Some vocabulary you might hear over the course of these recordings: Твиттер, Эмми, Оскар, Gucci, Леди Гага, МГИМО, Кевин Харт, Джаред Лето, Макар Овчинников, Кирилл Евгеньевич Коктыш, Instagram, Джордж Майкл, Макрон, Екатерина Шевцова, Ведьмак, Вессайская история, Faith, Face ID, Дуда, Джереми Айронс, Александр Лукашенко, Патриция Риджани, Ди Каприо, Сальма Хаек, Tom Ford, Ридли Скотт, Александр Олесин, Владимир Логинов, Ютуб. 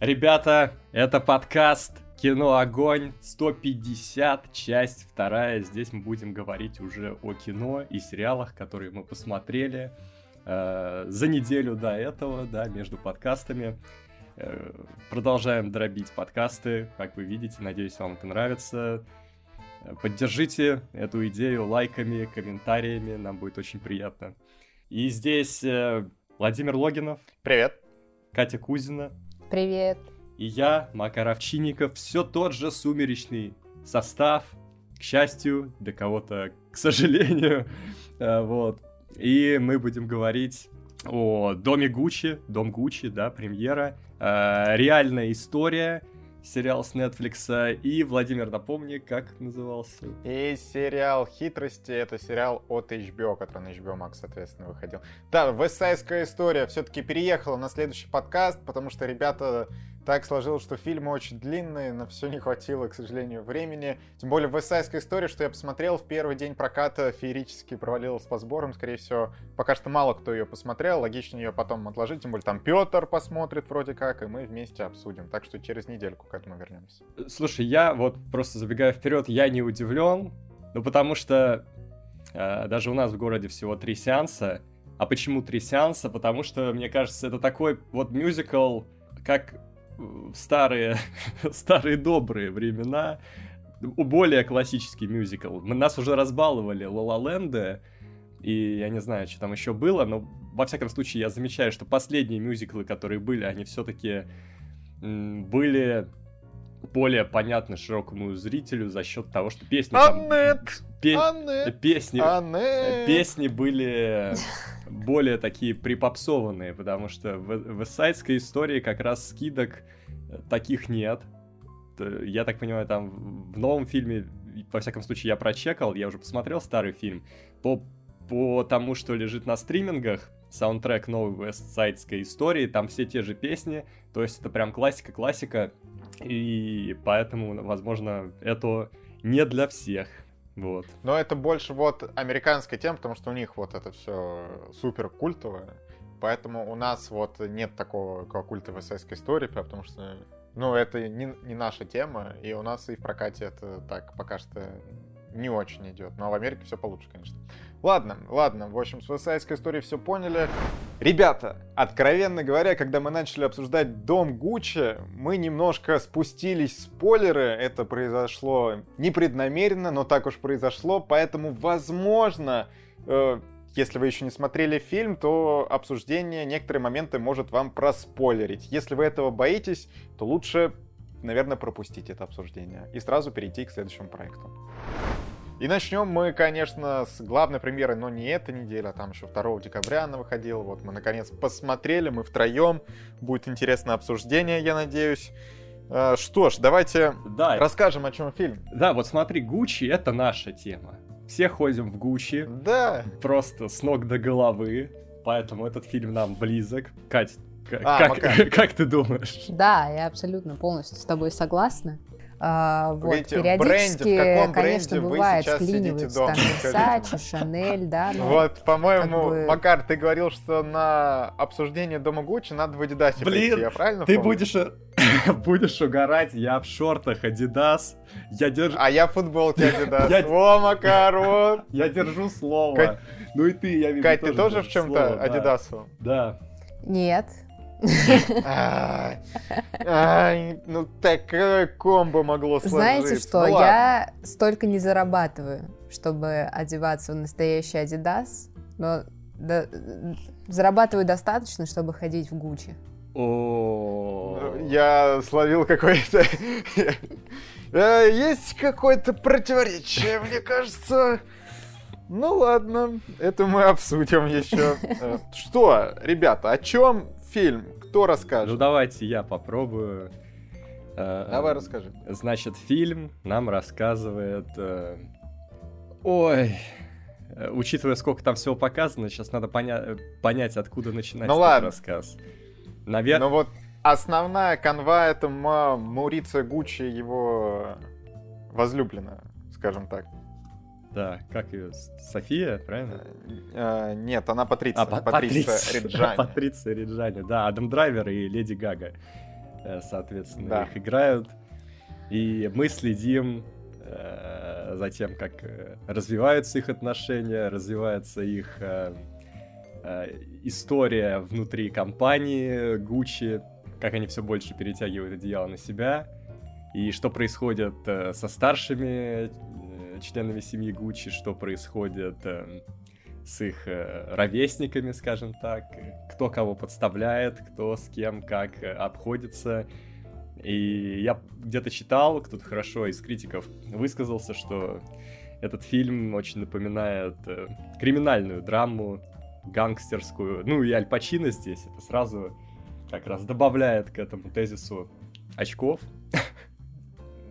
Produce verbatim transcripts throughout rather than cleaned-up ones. Ребята, это подкаст «Кино Огонь», сто пятьдесят, часть вторая. Здесь мы будем говорить уже о кино и сериалах, которые мы посмотрели э, за неделю до этого, да, между подкастами. Э, продолжаем дробить подкасты, как вы видите, надеюсь, вам это нравится. Поддержите эту идею лайками, комментариями, нам будет очень приятно. И здесь э, Владимир Логинов. Привет. Катя Кузина. Привет. И я, Макар Овчинников, все тот же сумеречный состав, к счастью, для кого-то, к сожалению, вот. И мы будем говорить о Доме Гуччи, Дом Гуччи, да, премьера, э, реальная история, сериал с Нетфликса, и, Владимир, напомни, как назывался? И сериал «Хитрости», это сериал от эйч би о, который на эйч би о Max, соответственно, выходил. Да, «Вессайская история» все-таки переехала на следующий подкаст, потому что, ребята, так сложилось, что фильмы очень длинные, на все не хватило, к сожалению, времени. Тем более «Вессайская история», что я посмотрел в первый день проката, феерически провалилась по сборам, скорее всего, пока что мало кто ее посмотрел, логично ее потом отложить, тем более там Петр посмотрит вроде как, и мы вместе обсудим, так что через недельку к этому вернемся. Слушай, я вот просто забегая вперед, я не удивлен, ну потому что э, даже у нас в городе всего три сеанса, а почему три сеанса? Потому что, мне кажется, это такой вот мюзикл, как в старые, старые добрые времена, более классический мюзикл. Мы, нас уже разбаловали «Ла Ла Ленда», и я не знаю, что там еще было, но во всяком случае я замечаю, что последние мюзиклы, которые были, они все-таки были более понятны широкому зрителю за счет того, что песни Аннет, там, пе- Аннет, песни, Аннет. песни были более такие припопсованные, потому что в «Вессайдской истории» как раз скидок таких нет. Я так понимаю, там в новом фильме, во всяком случае я прочекал, я уже посмотрел старый фильм, по, по тому, что лежит на стримингах, саундтрек новой «Вессайдской истории», там все те же песни, то есть это прям классика-классика, и поэтому, возможно, это не для всех. Вот. Но это больше вот американская тема, потому что у них вот это все супер культовое, поэтому у нас вот нет такого культа «Вессайской истории», потому что, ну, это не, не наша тема, и у нас и в прокате это так пока что не очень идет. Но в Америке все получше, конечно. Ладно, ладно, в общем, с «Вессайской историей» все поняли. Ребята, откровенно говоря, когда мы начали обсуждать «Дом Гуччи», мы немножко спустились в спойлеры. Это произошло непреднамеренно, но так уж произошло. Поэтому, возможно, э, если вы еще не смотрели фильм, то обсуждение некоторые моменты может вам проспойлерить. Если вы этого боитесь, то лучше, наверное, пропустить это обсуждение и сразу перейти к следующему проекту. И начнем мы, конечно, с главной премьеры, но не эта неделя, а там еще второго декабря она выходила. Вот мы, наконец, посмотрели, мы втроем. Будет интересное обсуждение, я надеюсь. Что ж, давайте да, расскажем, о чем фильм. Да, вот смотри, Гуччи — это наша тема. Все ходим в Гуччи. Да. Просто с ног до головы. Поэтому этот фильм нам близок. Кать, к- а, как, как ты думаешь? Да, я абсолютно полностью с тобой согласна. А, вот, видите, периодически, бренде, конечно, бывает, склиниваются там Versace, Шанель, да. Ну, вот, по-моему, как бы... Макар, ты говорил, что на обсуждение «Дома Гуччи» надо в Адидасе прийти, я правильно помню? Ты будешь, будешь угорать, я в шортах Адидас, я держу... А я в футболке Адидас, о, Макар, вот! Я держу слово, ну и ты, я вижу, тоже. Кать, ты тоже в чем-то Адидасу? Да. Нет. а, а, ну, такое комбо могло сложиться. Знаете что, ну, я столько не зарабатываю, чтобы одеваться в настоящий Adidas, но до... зарабатываю достаточно, чтобы ходить в Gucci. О, я словил какой-то... Есть какое-то противоречие, мне кажется... Ну ладно, это мы обсудим еще. Что, ребята, о чем фильм? Кто расскажет? Ну давайте я попробую. Давай расскажи. Значит, фильм нам рассказывает... Ой, учитывая, сколько там всего показано, сейчас надо поня... понять, откуда начинать ну, этот ладно. рассказ. Навер... Ну вот основная канва — это Маурицио Гуччи, его возлюбленная, скажем так. Да, как ее? София, правильно? А, нет, она Патриция. А, Патриция Риджани. Патриция Риджани, да, Адам Драйвер и Леди Гага. соответственно, да. их играют. И мы следим э, за тем, как развиваются их отношения, развивается их э, э, история внутри компании Gucci, как они все больше перетягивают одеяло на себя, и что происходит э, со старшими э, членами семьи Gucci, что происходит э, с их э, ровесниками, скажем так, кто кого подставляет, кто с кем как обходится. И я где-то читал, кто-то хорошо из критиков высказался, что этот фильм очень напоминает криминальную драму, гангстерскую. Ну и Аль Пачино здесь, это сразу как раз добавляет к этому тезису очков.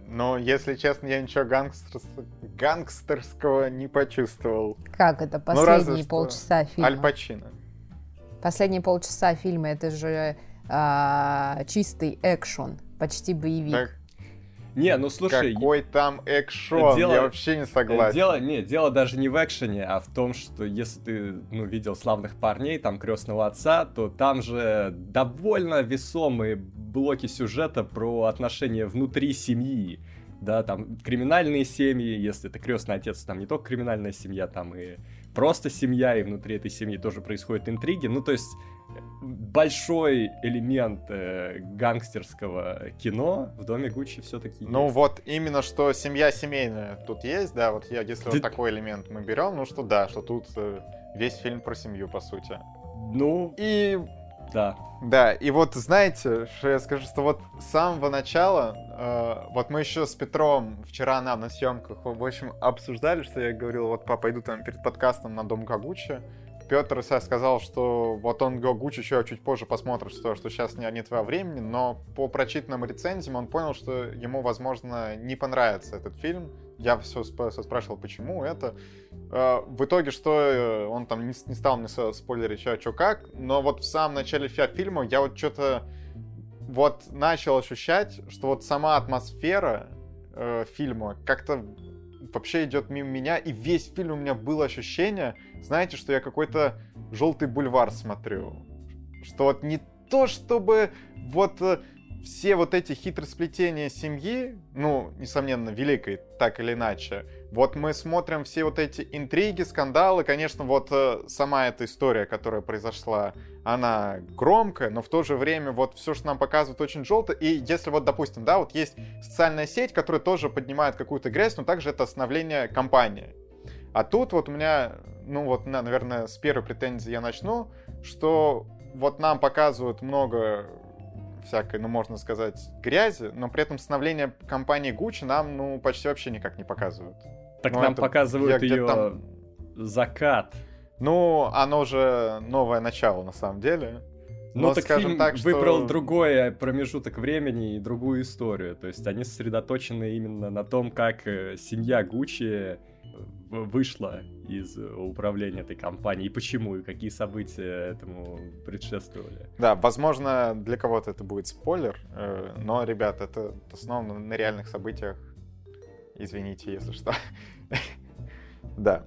Ну, если честно, я ничего гангстер... гангстерского не почувствовал. Как это? Последние ну, полчаса фильма. Аль Пачино. Последние полчаса фильма, это же а, чистый экшен. Почти боевик. Так, не, ну слушай... Какой там экшен? Дело, я вообще не согласен. Дело, не, дело даже не в экшене, а в том, что если ты ну, видел «Славных парней», там «Крестного отца», то там же довольно весомые блоки сюжета про отношения внутри семьи. Да, там криминальные семьи, если это «Крестный отец», там не только криминальная семья, там и просто семья, и внутри этой семьи тоже происходят интриги. Ну, то есть... Большой элемент э, гангстерского кино в «Доме Гуччи» все-таки ну есть. Вот именно, что семья семейная тут есть, да, вот я, если Ты... вот такой элемент мы берем, ну что да, что тут э, весь фильм про семью, по сути. Ну, и... да. Да, и вот знаете, что я скажу, что вот с самого начала, э, вот мы еще с Петром вчера нам на съемках, в общем, обсуждали, что я говорил, вот папа, иду там перед подкастом на «Дом Гуччи», Петр сказал, что вот он Гуччи еще чуть позже посмотрит, что, что сейчас не, не твое времени, но по прочитанным рецензиям он понял, что ему, возможно, не понравится этот фильм. Я все сп- спрашивал, почему это. Э, в итоге, что он там не, не стал мне спойлерить, что, что как, но вот в самом начале фильма я вот что-то вот начал ощущать, что вот сама атмосфера э, фильма как-то... вообще идет мимо меня, и весь фильм у меня было ощущение, знаете, что я какой-то «Желтый бульвар» смотрю. Что вот не то, чтобы вот все вот эти хитросплетения семьи, ну, несомненно, великой, так или иначе, вот мы смотрим все вот эти интриги, скандалы, конечно, вот сама эта история, которая произошла, она громкая, но в то же время вот все, что нам показывают, очень желто. И если вот, допустим, да, вот есть социальная сеть, которая тоже поднимает какую-то грязь, но также это становление компании. А тут вот у меня, ну вот, наверное, с первой претензии я начну, что вот нам показывают много... всякой, ну, можно сказать, грязи, но при этом становление компании Gucci нам, ну, почти вообще никак не показывают. Так но нам это, показывают ее там... закат. Ну, оно же новое начало, на самом деле. Ну, но, так скажем фильм так, что... выбрал другой промежуток времени и другую историю. То есть они сосредоточены именно на том, как семья Gucci вышла из управления этой компанией, и почему, и какие события этому предшествовали. Да, возможно, для кого-то это будет спойлер, но, ребят, это основано на реальных событиях. Извините, если что. Да.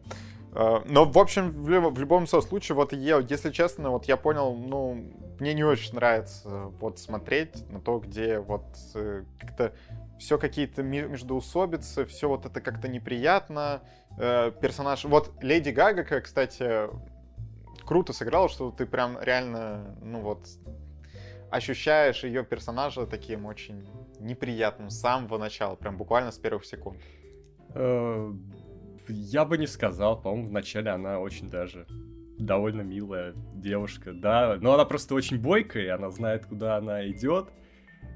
Но, в общем, в любом случае, вот если честно, вот я понял, ну, мне не очень нравится вот смотреть на то, где вот как-то все какие-то междоусобицы, все вот это как-то неприятно. Э, персонаж... Вот Леди Гага, кстати, круто сыграла, что ты прям реально, ну вот, ощущаешь ее персонажа таким очень неприятным с самого начала, прям буквально с первых секунд. Я бы не сказал, по-моему, вначале она очень даже довольно милая девушка, да, но она просто очень бойкая, она знает, куда она идет.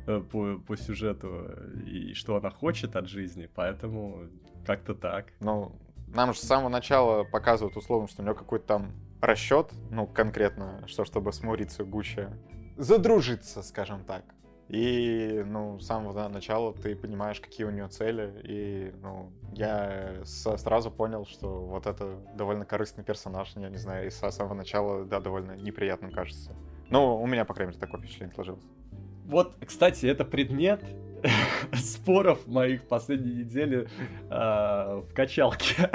По, по сюжету и что она хочет от жизни, поэтому как-то так. Ну, нам же с самого начала показывают условно, что у него какой-то там расчет, ну, конкретно, что чтобы с Маурицио Гуччи задружиться, скажем так. И, ну, с самого начала ты понимаешь, какие у нее цели, и, ну, я с- сразу понял, что вот это довольно корыстный персонаж, я не знаю, и с самого начала, да, довольно неприятным кажется. Ну, у меня, по крайней мере, такое впечатление сложилось. Вот, кстати, это предмет споров моих последней недели э, в качалке.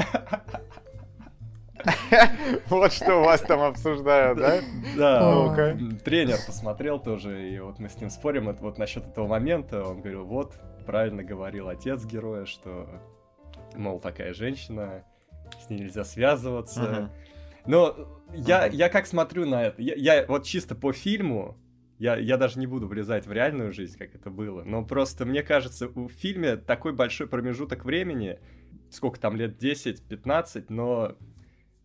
Вот что у вас там обсуждают, да? Да, тренер посмотрел тоже, и вот мы с ним спорим вот насчет этого момента. Он говорил, вот, правильно говорил отец героя, что, мол, такая женщина, с ней нельзя связываться. Но я, я как смотрю на это, я, я вот чисто по фильму, я, я даже не буду влезать в реальную жизнь, как это было, но просто мне кажется, в фильме такой большой промежуток времени, сколько там лет, десять-пятнадцать, но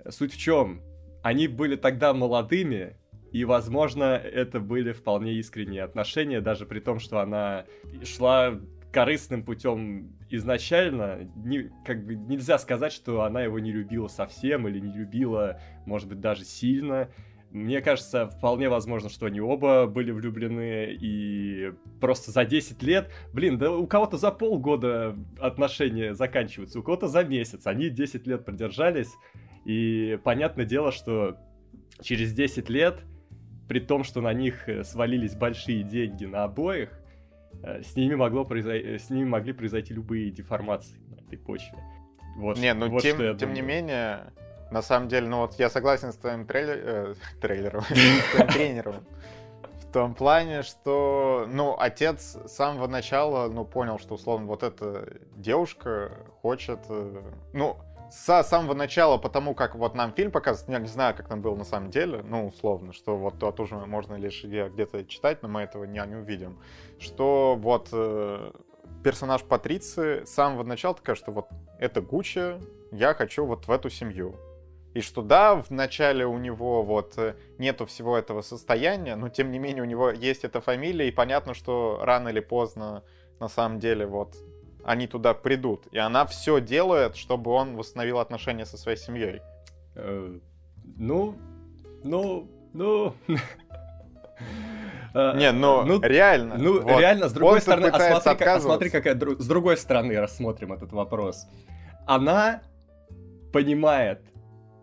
суть в чем, они были тогда молодыми, и, возможно, это были вполне искренние отношения, даже при том, что она шла корыстным путем изначально, не, как бы нельзя сказать, что она его не любила совсем или не любила, может быть, даже сильно. Мне кажется, вполне возможно, что они оба были влюблены, и просто за десять лет, блин, да у кого-то за полгода отношения заканчиваются, у кого-то за месяц, они десять лет продержались, и понятное дело, что через десять лет, при том, что на них свалились большие деньги на обоих, С ними, могло произойти, с ними могли произойти любые деформации на этой почве. Вот, не, ну вот тем, что тем не менее, на самом деле, ну вот я согласен с твоим трейлер, э, трейлером, с твоим тренером. В том плане, что, ну, отец с самого начала, ну, понял, что, условно, вот эта девушка хочет, ну, с самого начала, потому как вот нам фильм показывает, я не знаю, как там было на самом деле, ну, условно, что вот тут уже можно лишь где-то читать, но мы этого не, не увидим, что вот э, персонаж Патриции с самого начала такая, что вот это Гуччи, я хочу вот в эту семью. И что да, в начале у него вот нету всего этого состояния, но тем не менее у него есть эта фамилия, и понятно, что рано или поздно на самом деле вот они туда придут. И она все делает, чтобы он восстановил отношения со своей семьей. Ну, ну, ну... Не, ну, реально. Ну, реально, с другой стороны, смотри, какая... С другой стороны рассмотрим этот вопрос. Она понимает,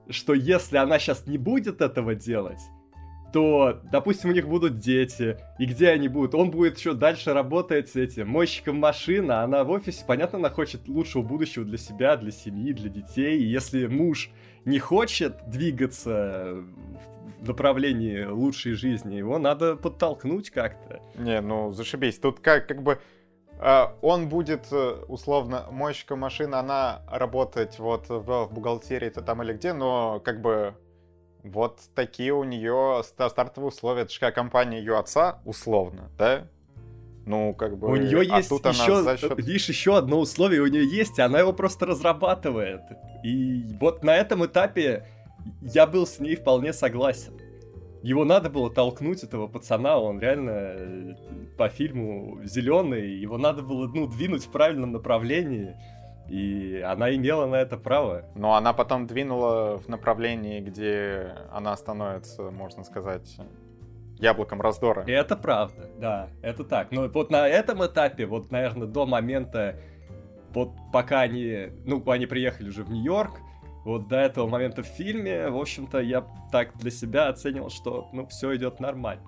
что если она сейчас не будет этого делать, то, допустим, у них будут дети, и где они будут? Он будет еще дальше работать этим мойщиком машин, а она в офисе, понятно, она хочет лучшего будущего для себя, для семьи, для детей. И если муж не хочет двигаться в направлении лучшей жизни, его надо подтолкнуть как-то. Не, ну зашибись, тут как, как бы... Он будет, условно, мойщиком машин, она работать вот в бухгалтерии-то там или где, но как бы... Вот такие у нее стартовые условия. Это же компания ее отца, условно, да? Ну, как бы... У нее а есть еще, счет... видишь, еще одно условие у нее есть, и она его просто разрабатывает. И вот на этом этапе я был с ней вполне согласен. Его надо было толкнуть, этого пацана, он реально по фильму зеленый, его надо было, ну, двинуть в правильном направлении. И она имела на это право. Но она потом двинула в направлении, где она становится, можно сказать, яблоком раздора. И это правда, да, это так. Но вот на этом этапе, вот, наверное, до момента, вот пока они, ну, они приехали уже в Нью-Йорк, вот до этого момента в фильме, в общем-то, я так для себя оценивал, что, ну, все идет нормально.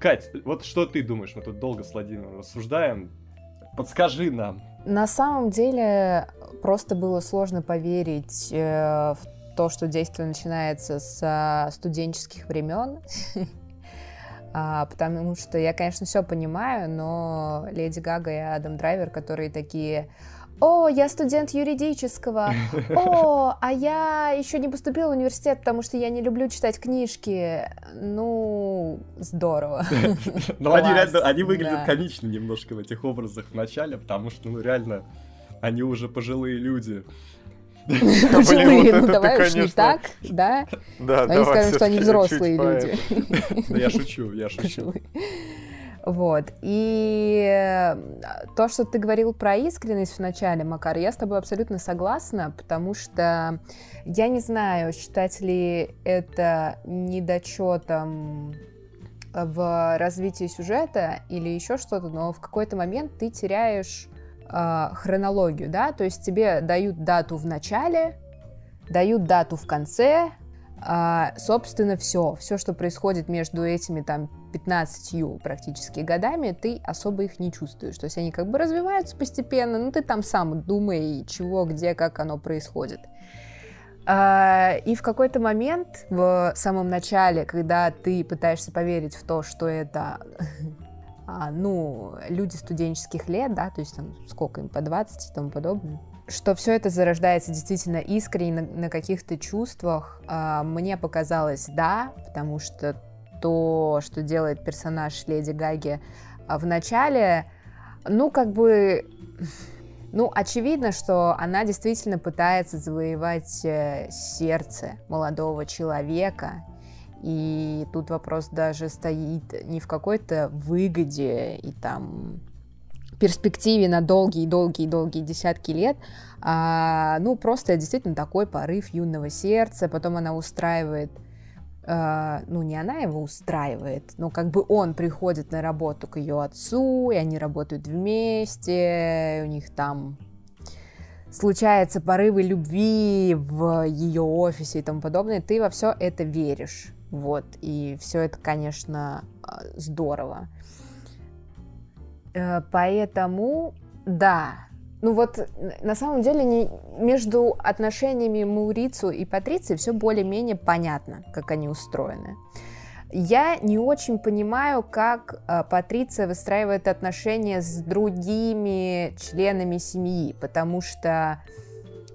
Кать, вот что ты думаешь? Мы тут долго с Владимиром рассуждаем. Подскажи нам. На самом деле, просто было сложно поверить э, в то, что действие начинается с студенческих времен, а, потому что я, конечно, все понимаю, но Леди Гага и Адам Драйвер, которые такие... О, я студент юридического. О, а я еще не поступила в университет, потому что я не люблю читать книжки. Ну, здорово. Ну, они реально, они выглядят комично немножко в этих образах в начале, потому что, ну, реально, они уже пожилые люди. Пожилые, ну давай уж не так, да? Да, давай. Они скажут, что они взрослые люди. Да я шучу, я шучу. Вот, и то, что ты говорил про искренность в начале, Макар, я с тобой абсолютно согласна, потому что я не знаю, считать ли это недочетом в развитии сюжета или еще что-то, но в какой-то момент ты теряешь э, хронологию, да, то есть тебе дают дату в начале, дают дату в конце, э, собственно, все, все, что происходит между этими там пятнадцатью практически годами, ты особо их не чувствуешь. То есть они как бы развиваются постепенно, но ты там сам думай, чего, где, как оно происходит. И в какой-то момент в самом начале, когда ты пытаешься поверить в то, что это, ну, люди студенческих лет, да, то есть там сколько им, по двадцать и тому подобное, что все это зарождается действительно искренне, на, на каких-то чувствах, мне показалось, да, потому что то, что делает персонаж Леди Гаги в начале, ну, как бы... Ну, очевидно, что она действительно пытается завоевать сердце молодого человека. И тут вопрос даже стоит не в какой-то выгоде и там перспективе на долгие-долгие-долгие десятки лет, а, ну, просто действительно такой порыв юного сердца. Потом она устраивает... Ну, не она его устраивает, но как бы он приходит на работу к ее отцу, и они работают вместе, у них там случаются порывы любви в ее офисе и тому подобное. Ты во все это веришь, вот, и все это, конечно, здорово. Поэтому, да... Ну вот, на самом деле, не, между отношениями Маурицио и Патриции все более-менее понятно, как они устроены. Я не очень понимаю, как э, Патриция выстраивает отношения с другими членами семьи, потому что,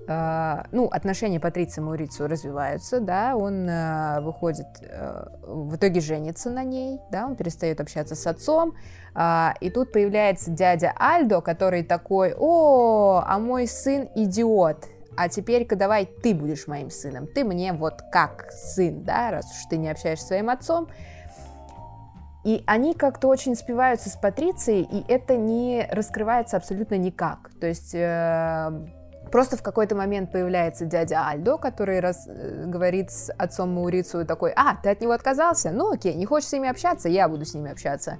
э, ну, отношения Патриции и Маурицио развиваются, да, он э, выходит, э, в итоге женится на ней, да, он перестает общаться с отцом. Uh, и тут появляется дядя Альдо, который такой: «О, а мой сын идиот, а теперь-ка давай ты будешь моим сыном, ты мне вот как сын, да, раз уж ты не общаешься с своим отцом». И они как-то очень спиваются с Патрицией, и это не раскрывается абсолютно никак. То есть э, просто в какой-то момент появляется дядя Альдо, который раз, э, говорит с отцом Маурицио и такой: «А, ты от него отказался? Ну окей, не хочешь с ними общаться, я буду с ними общаться».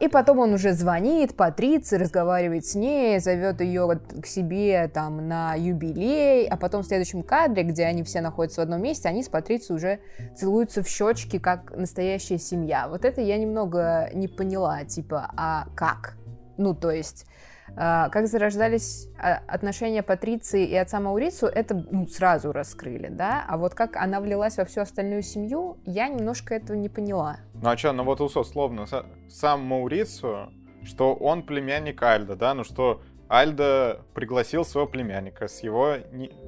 И потом он уже звонит Патриции, разговаривает с ней, зовет ее к себе там на юбилей, а потом в следующем кадре, где они все находятся в одном месте, они с Патрицией уже целуются в щечки, как настоящая семья. Вот это я немного не поняла, типа, а как? Ну, то есть, как зарождались отношения Патриции и отца Маурицио, это, ну, сразу раскрыли, да? А вот как она влилась во всю остальную семью, я немножко этого не поняла. Ну а что, ну вот условно, сам Маурицио, что он племянник Альдо, да, ну что Альдо пригласил своего племянника с его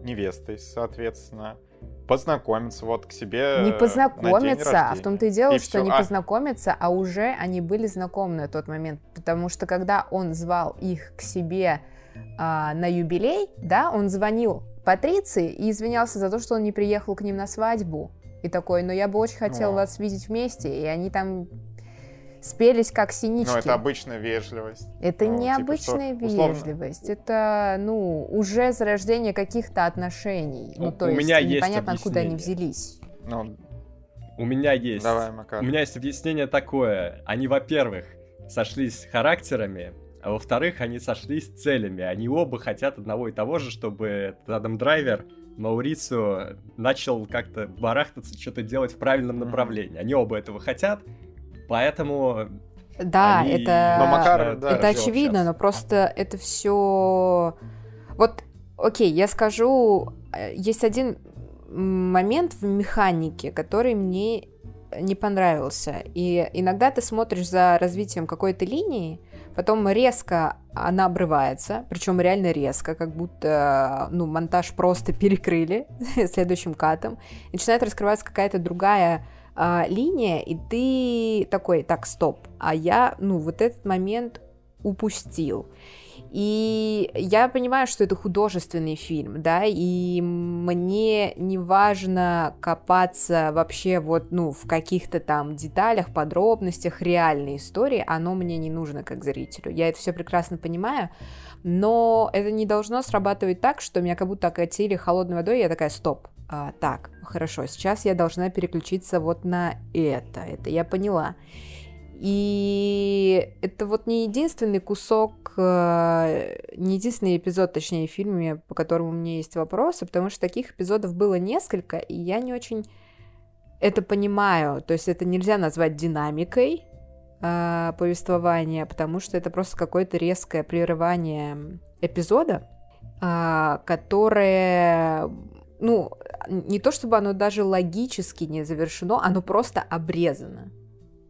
невестой, соответственно, познакомиться вот к себе на день рождения. Не познакомиться, а в том-то и дело, и что все. не а... познакомиться, а уже они были знакомы на тот момент, потому что когда он звал их к себе а, на юбилей, да, он звонил Патриции и извинялся за то, что он не приехал к ним на свадьбу. И такой: «Ну, я бы очень хотел О. вас видеть вместе». И они там спелись как синички. Ну, это обычная вежливость. Это ну, не типа, обычная что, вежливость. Условно... Это, ну, уже зарождение каких-то отношений. Ну, ну то у есть, меня непонятно, есть откуда они взялись. Ну, у меня есть. Давай, Макар. У меня есть объяснение такое. Они, во-первых, сошлись характерами, а во-вторых, они сошлись целями. Они оба хотят одного и того же, чтобы Адам Драйвер... Маурицио начал как-то барахтаться, что-то делать в правильном направлении. Они оба этого хотят, поэтому... Да, они... это, но Макар, да, это очевидно, сейчас. но просто это все... Вот, окей, я скажу, есть один момент в механике, который мне не понравился. И иногда ты смотришь за развитием какой-то линии, потом резко она обрывается, причем реально резко, как будто, ну, монтаж просто перекрыли следующим катом. Начинает раскрываться какая-то другая а, линия, и ты такой: так, стоп, а я, ну, вот этот момент упустил. И я понимаю, что это художественный фильм, да, и мне не важно копаться вообще вот, ну, в каких-то там деталях, подробностях реальной истории, оно мне не нужно как зрителю, я это все прекрасно понимаю, но это не должно срабатывать так, что меня как будто окатили холодной водой, и я такая: стоп, а, так, хорошо, сейчас я должна переключиться вот на это, это я поняла. И это вот не единственный кусок, не единственный эпизод, точнее, в фильме, по которому у меня есть вопросы, потому что таких эпизодов было несколько, и я не очень это понимаю. То есть это нельзя назвать динамикой э, повествования, потому что это просто какое-то резкое прерывание эпизода, э, которое ну, не то чтобы оно даже логически не завершено, оно просто обрезано.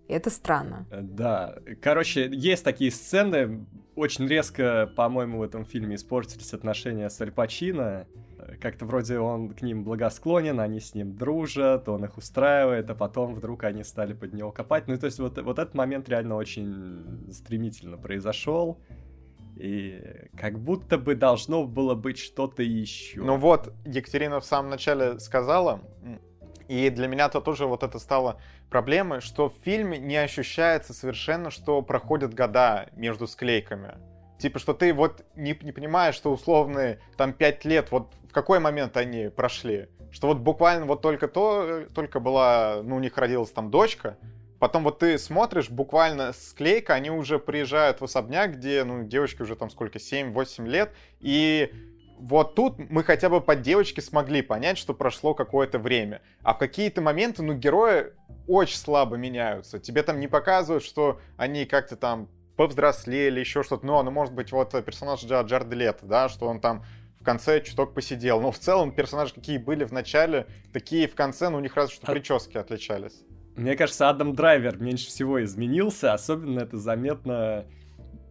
Это странно. Да. Короче, есть такие сцены. Очень резко, по-моему, в этом фильме испортились отношения с Аль Пачино. Как-то вроде он к ним благосклонен, они с ним дружат, он их устраивает, а потом вдруг они стали под него копать. Ну, то есть вот, вот этот момент реально очень стремительно произошел. И как будто бы должно было быть что-то еще. Ну вот, Екатерина в самом начале сказала... И для меня-то тоже вот это стало проблемой, что в фильме не ощущается совершенно, что проходят года между склейками. Типа, что ты вот не, не понимаешь, что условные там пять лет, вот в какой момент они прошли. Что вот буквально вот только то, только была, ну у них родилась там дочка. Потом вот ты смотришь, буквально склейка, они уже приезжают в особняк, где, ну, девочке уже там сколько, семь-восемь лет, и... Вот тут мы хотя бы под девочки смогли понять, что прошло какое-то время. А в какие-то моменты, ну, герои очень слабо меняются. Тебе там не показывают, что они как-то там повзрослели, еще что-то. Ну, ну, может быть, вот персонаж Джареда Лето, да, что он там в конце чуток посидел. Но в целом персонажи, какие были в начале, такие в конце, ну, у них разве что прически отличались. Мне кажется, Адам Драйвер меньше всего изменился. Особенно это заметно...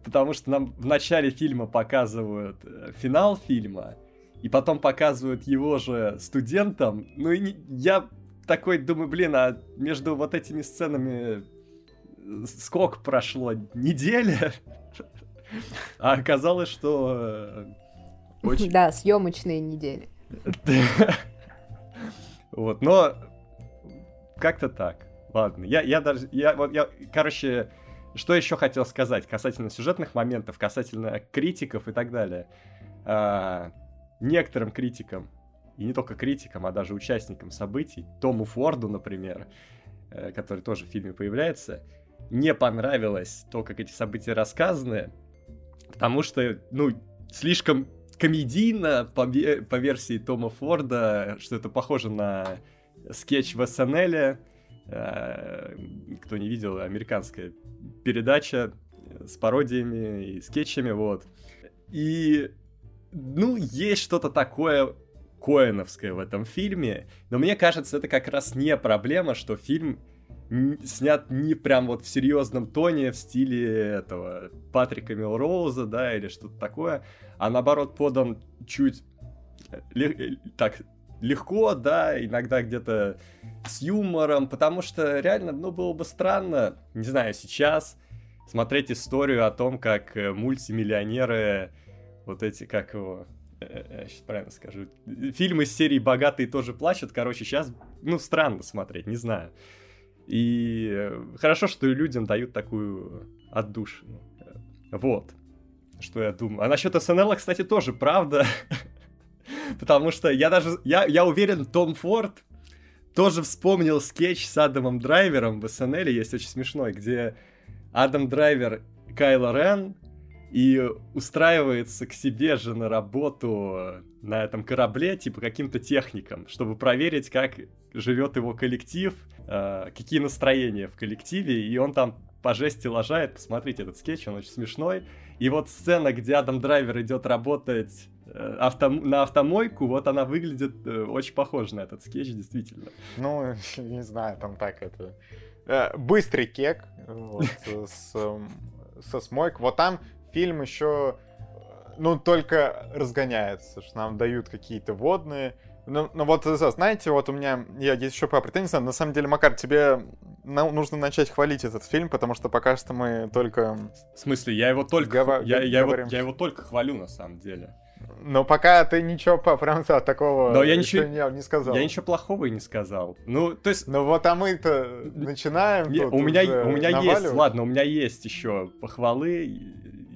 Потому что нам в начале фильма показывают финал фильма, и потом показывают его же студентам. Ну и я такой думаю, блин, а между вот этими сценами сколько прошло? Неделя? А оказалось, что... Да, съемочные недели. Вот, но как-то так. Ладно, я даже... Короче... Что еще хотел сказать касательно сюжетных моментов, касательно критиков и так далее. А, некоторым критикам, и не только критикам, а даже участникам событий, Тому Форду, например, который тоже в фильме появляется, не понравилось то, как эти события рассказаны, потому что, ну, слишком комедийно по, по версии Тома Форда, что это похоже на скетч в эс эн эле. Кто не видел, американская передача с пародиями и скетчами, вот. И, ну, есть что-то такое коэновское в этом фильме, но мне кажется, это как раз не проблема, что фильм снят не прям вот в серьезном тоне, в стиле этого Патрика Мелроуза, да, или что-то такое, а наоборот подан чуть так... легко, да, иногда где-то с юмором, потому что реально, ну, было бы странно, не знаю, сейчас смотреть историю о том, как мультимиллионеры, вот эти, как его, я сейчас правильно скажу, фильмы из серии «Богатые тоже плачут», короче, сейчас, ну, странно смотреть, не знаю. И хорошо, что людям дают такую отдушину. Вот, что я думаю. А насчет эс эн эла, кстати, тоже правда... Потому что я даже, я, я уверен, Том Форд тоже вспомнил скетч с Адамом Драйвером в эс эн эл, есть очень смешной, где Адам Драйвер Кайло Рен и устраивается к себе же на работу на этом корабле, типа каким-то техником, чтобы проверить, как живет его коллектив, какие настроения в коллективе, и он там по жести лажает, посмотрите этот скетч, он очень смешной. И вот сцена, где Адам Драйвер идет работать Автом... на автомойку, вот она выглядит очень похоже на этот скетч, действительно. Ну, не знаю, там так это... Быстрый кек вот, с... со смойкой. Вот там фильм еще, ну, только разгоняется, что нам дают какие-то водные. Ну, ну вот, знаете, вот у меня... Я есть еще по претензии. На самом деле, Макар, тебе нужно начать хвалить этот фильм, потому что пока что мы только... В смысле? Я его только, Гова... я, я его, я его только хвалю, на самом деле. Но пока ты ничего по французски такого я ничего, не, не сказал. Я ничего плохого и не сказал. Ну, то есть... Ну вот, а мы-то начинаем не, тут у меня, у меня есть, ладно, у меня есть еще похвалы.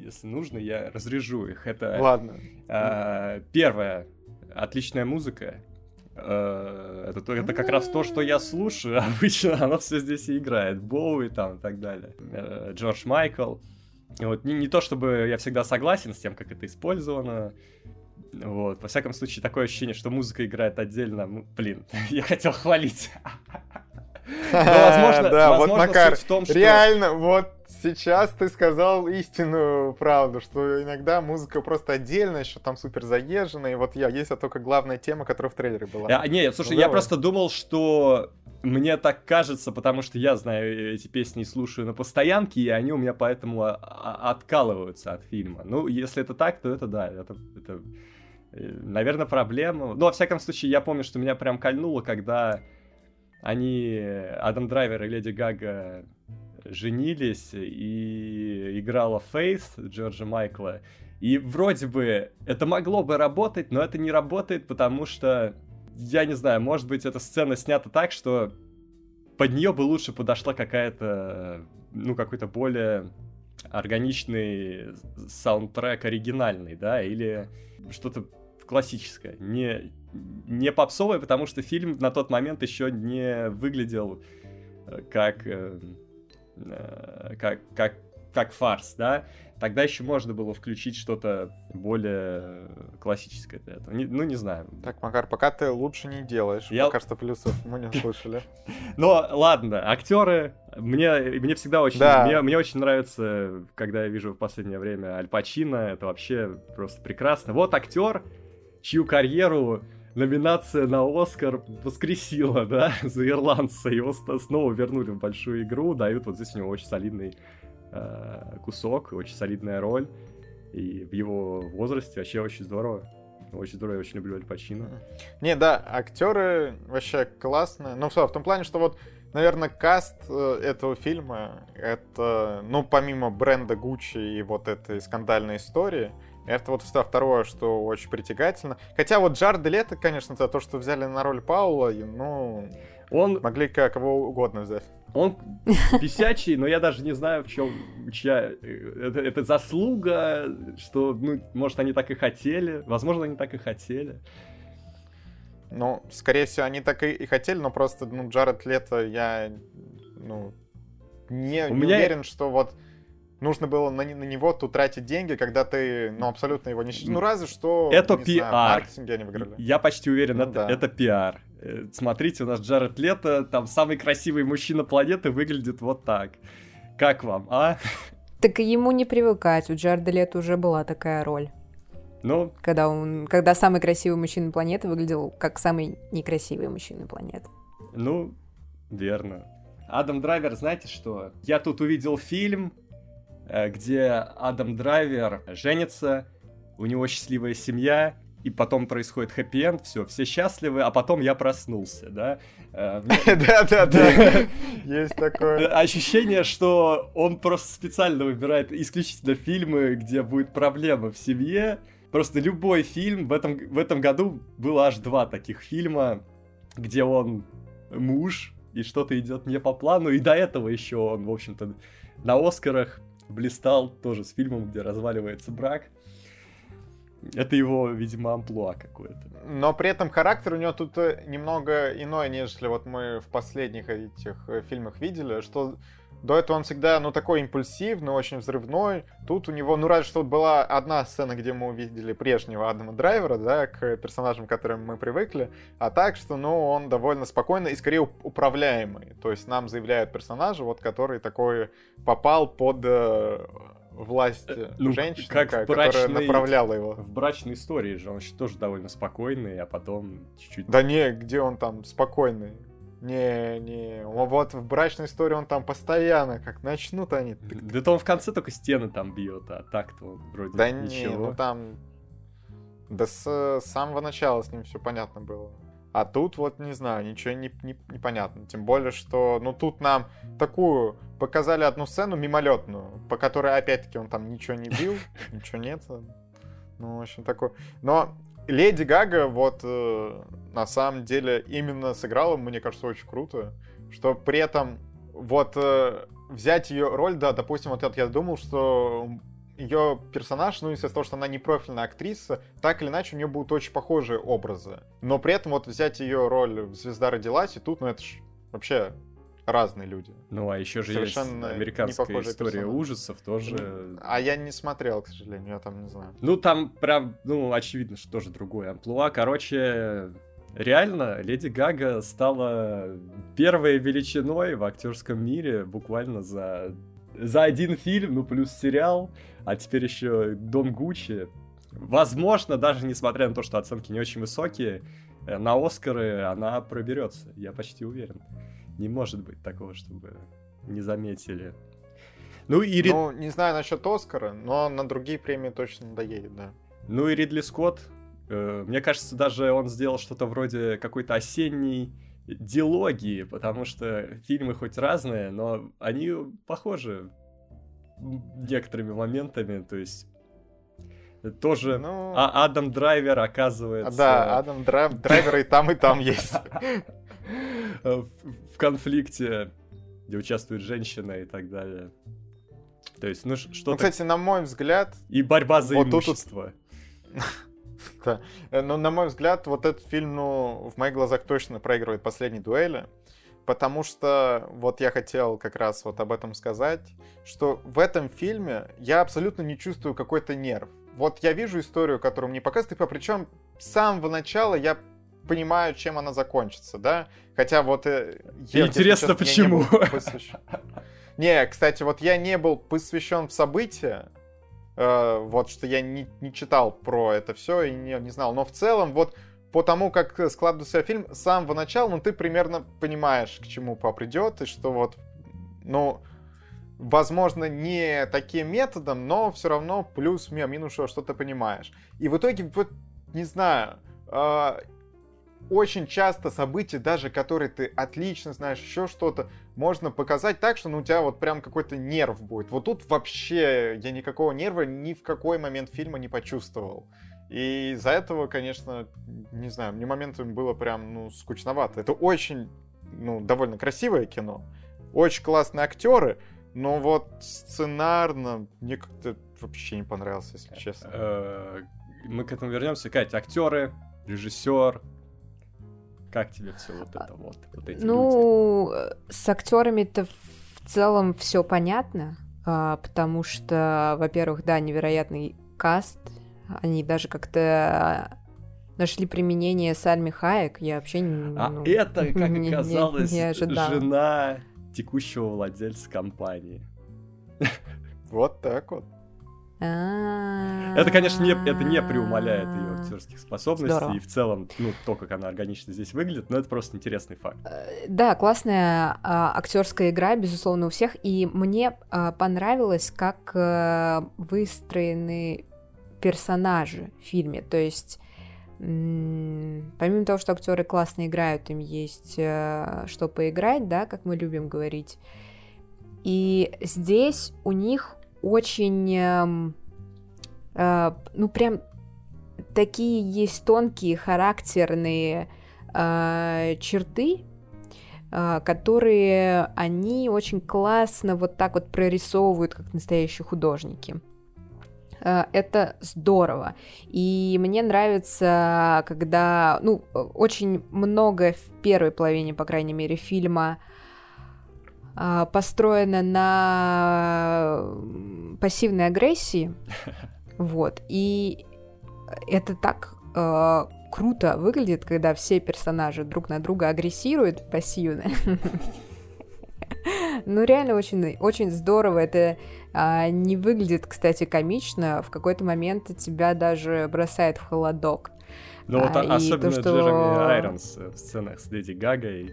Если нужно, я разрежу их. Это, ладно. А, первое. Отличная музыка. А, это, это как раз то, что я слушаю. Обычно оно все здесь и играет. Боуи там и так далее. А, Джордж Майкл. Вот, не, не то чтобы я всегда согласен с тем, как это использовано. Вот, во всяком случае, такое ощущение, что музыка играет отдельно. Блин, я хотел хвалить. Да, вот, Макар, реально, вот сейчас ты сказал истинную правду, что иногда музыка просто отдельно, еще там супер заезжена, и вот я, есть а только главная тема, которая в трейлере была. Нет, слушай, я просто думал, что... Мне так кажется, потому что я знаю эти песни и слушаю на постоянке, и они у меня поэтому откалываются от фильма. Ну, если это так, то это да, это, это наверное, проблема. Ну, во всяком случае, я помню, что меня прям кольнуло, когда они, Адам Драйвер и Леди Гага, женились, и играла Faith Джорджа Майкла. И вроде бы это могло бы работать, но это не работает, потому что... Я не знаю, может быть, эта сцена снята так, что под нее бы лучше подошла какая-то, ну, какой-то более органичный саундтрек, оригинальный, да, или что-то классическое, не, не попсовое, потому что фильм на тот момент еще не выглядел как, как, как, как фарс, да. Тогда еще можно было включить что-то более классическое для этого. Не, ну, не знаю. Так, Макар, пока ты лучше не делаешь. Я... Пока что плюсов мы не услышали. Но, ладно, актеры. Мне, мне всегда очень... Да. Мне, мне очень нравится, когда я вижу в последнее время Аль Пачино. Это вообще просто прекрасно. Вот актер, чью карьеру номинация на Оскар воскресила, да, за ирландца. Его снова вернули в большую игру. Дают вот здесь у него очень солидный... кусок, очень солидная роль, и в его возрасте вообще очень здорово. Очень здорово, я очень люблю Аль Пачино. Не, да, актеры вообще классные. Ну, все, в том плане, что вот, наверное, каст этого фильма, это, ну, помимо бренда Gucci и вот этой скандальной истории, это вот второе, что очень притягательно. Хотя вот Джареда Лето, конечно, за то, что взяли на роль Паула, ну... Он... Могли кого угодно взять. Он бесячий, но я даже не знаю, в чем чья... Это, это заслуга, что, ну, может, они так и хотели. Возможно, они так и хотели. Ну, скорее всего, они так и, и хотели, но просто, ну, Джаред Лето, я, ну, не, не меня... уверен, что вот нужно было на, на него тут тратить деньги, когда ты, ну, абсолютно его не... Ну, разве что... Это пиар. Я почти уверен, ну, это, да. Это пиар. Смотрите, у нас Джаред Лето, там самый красивый мужчина планеты, выглядит вот так. Как вам, а? Так ему не привыкать, у Джареда Лето уже была такая роль. Ну? Когда, он, когда самый красивый мужчина планеты выглядел как самый некрасивый мужчина планеты. Ну, верно. Адам Драйвер, знаете что? Я тут увидел фильм, где Адам Драйвер женится, у него счастливая семья... И потом происходит хэппи-энд, все, все счастливы, а потом я проснулся, да? Да-да-да, есть такое. Ощущение, что он просто специально выбирает исключительно фильмы, где будет проблема в семье. Просто любой фильм, в этом, в этом году было аж два таких фильма, где он муж, и что-то идет не по плану, и до этого еще он, в общем-то, на Оскарах блистал тоже с фильмом, где разваливается брак. Это его, видимо, амплуа какое-то. Но при этом характер у него тут немного иной, нежели вот мы в последних этих фильмах видели, что до этого он всегда, ну, такой импульсивный, очень взрывной. Тут у него, ну, разве что была одна сцена, где мы увидели прежнего Адама Драйвера, да, к персонажам, к которым мы привыкли, а так, что, ну, он довольно спокойный и, скорее, управляемый. То есть нам заявляют персонажа, вот, который такой попал под... власть ну, женщины, как какая, брачной, которая направляла его. В брачной истории же он тоже довольно спокойный, а потом чуть-чуть... Да не, где он там спокойный? Не, не, вот в брачной истории он там постоянно, как начнут они... Да то он в конце только стены там бьет, а так-то он вроде да ничего. Да не, ну там... Да с самого начала с ним все понятно было. А тут вот, не знаю, ничего не, не, не понятно. Тем более, что, ну, тут нам такую показали одну сцену мимолетную, по которой, опять-таки, он там ничего не бил, ничего нет. Ну, в общем, такое. Но Леди Гага вот э, на самом деле именно сыграла, мне кажется, очень круто, что при этом вот э, взять ее роль, да, допустим, вот я думал, что... Ее персонаж, ну, из-за того, что она не профильная актриса, так или иначе у нее будут очень похожие образы. Но при этом вот взять ее роль в «Звезда родилась», и тут, ну, это ж вообще разные люди. Ну, а еще же совершенно есть американская история персонаж. Ужасов тоже. А я не смотрел, к сожалению, я там не знаю. Ну, там прям, ну, очевидно, что тоже другое амплуа. Короче, Реально, Леди Гага стала первой величиной в актерском мире буквально за, за один фильм, ну плюс сериал, а теперь еще «Дом Гуччи». Возможно, даже несмотря на то, что оценки не очень высокие, на «Оскары» она проберется, я почти уверен. Не может быть такого, чтобы не заметили. Ну, и Рид... ну, не знаю насчет «Оскара», но на другие премии точно доедет, да. Ну и Ридли Скотт. Мне кажется, даже он сделал что-то вроде какой-то осенней дилогии, потому что фильмы хоть разные, но они похожи некоторыми моментами, то есть тоже ну... а- Адам Драйвер оказывается... Да, Адам Драй- Драйвер и там, и там есть. В конфликте, где участвует женщина и так далее. То есть, ну что-то... Ну, кстати, на мой взгляд... И борьба за имущество. Да. Но, на мой взгляд, вот этот фильм, ну, в моих глазах точно проигрывает «Последней дуэли», потому что, вот я хотел как раз вот об этом сказать, что в этом фильме я абсолютно не чувствую какой-то нерв. Вот я вижу историю, которую мне показывают, и причем с самого начала я понимаю, чем она закончится, да? Хотя вот... Я, интересно, честно, почему? Я не, посвящен... не, кстати, вот я не был посвящен в события, вот, что я не, не читал про это все и не, не знал. Но в целом, вот, по тому, как складывался фильм, с самого начала, ну, ты примерно понимаешь, к чему попридет, и что вот, ну, возможно, не таким методом, но все равно плюс-минус что-то понимаешь. И в итоге, вот, не знаю, э, очень часто события, даже которые ты отлично знаешь, еще что-то, можно показать так, что ну, у тебя вот прям какой-то нерв будет. Вот тут вообще я никакого нерва ни в какой момент фильма не почувствовал. И из-за этого, конечно, не знаю, мне моментами было прям ну, скучновато. Это очень, ну, довольно красивое кино, очень классные актеры, но вот сценарно мне как-то вообще не понравилось, если честно. Мы к этому вернемся. Кать, актеры, режиссер... Как тебе все вот это вот? вот эти ну, люди? С актерами-то в целом все понятно, потому что, во-первых, да, невероятный каст. Они даже как-то нашли применение Сальме Хаек. Я вообще не... А ну, это, как не, оказалось, не, не жена текущего владельца компании. Вот так вот. Это, конечно, не, это не преумаляет ее актерских способностей. Здорово. И в целом, ну, то, как она органично здесь выглядит, но это просто интересный факт. Да, классная а, актерская игра, безусловно, у всех. И мне а, понравилось, как а, выстроены персонажи в фильме. То есть, м- помимо того, что актеры классно играют, им есть а, что поиграть, да, как мы любим говорить. И здесь у них... очень, э, ну, прям такие есть тонкие характерные э, черты, э, которые они очень классно вот так вот прорисовывают, как настоящие художники. Э, это здорово. И мне нравится, когда, ну, очень много в первой половине, по крайней мере, фильма построена на пассивной агрессии, вот, и это так э, круто выглядит, когда все персонажи друг на друга агрессируют пассивно, ну реально очень, очень здорово, это э, не выглядит, кстати, комично, в какой-то момент тебя даже бросает в холодок. Ну вот а, особенно то, что... Джереми Айронс в сценах с Леди Гагой.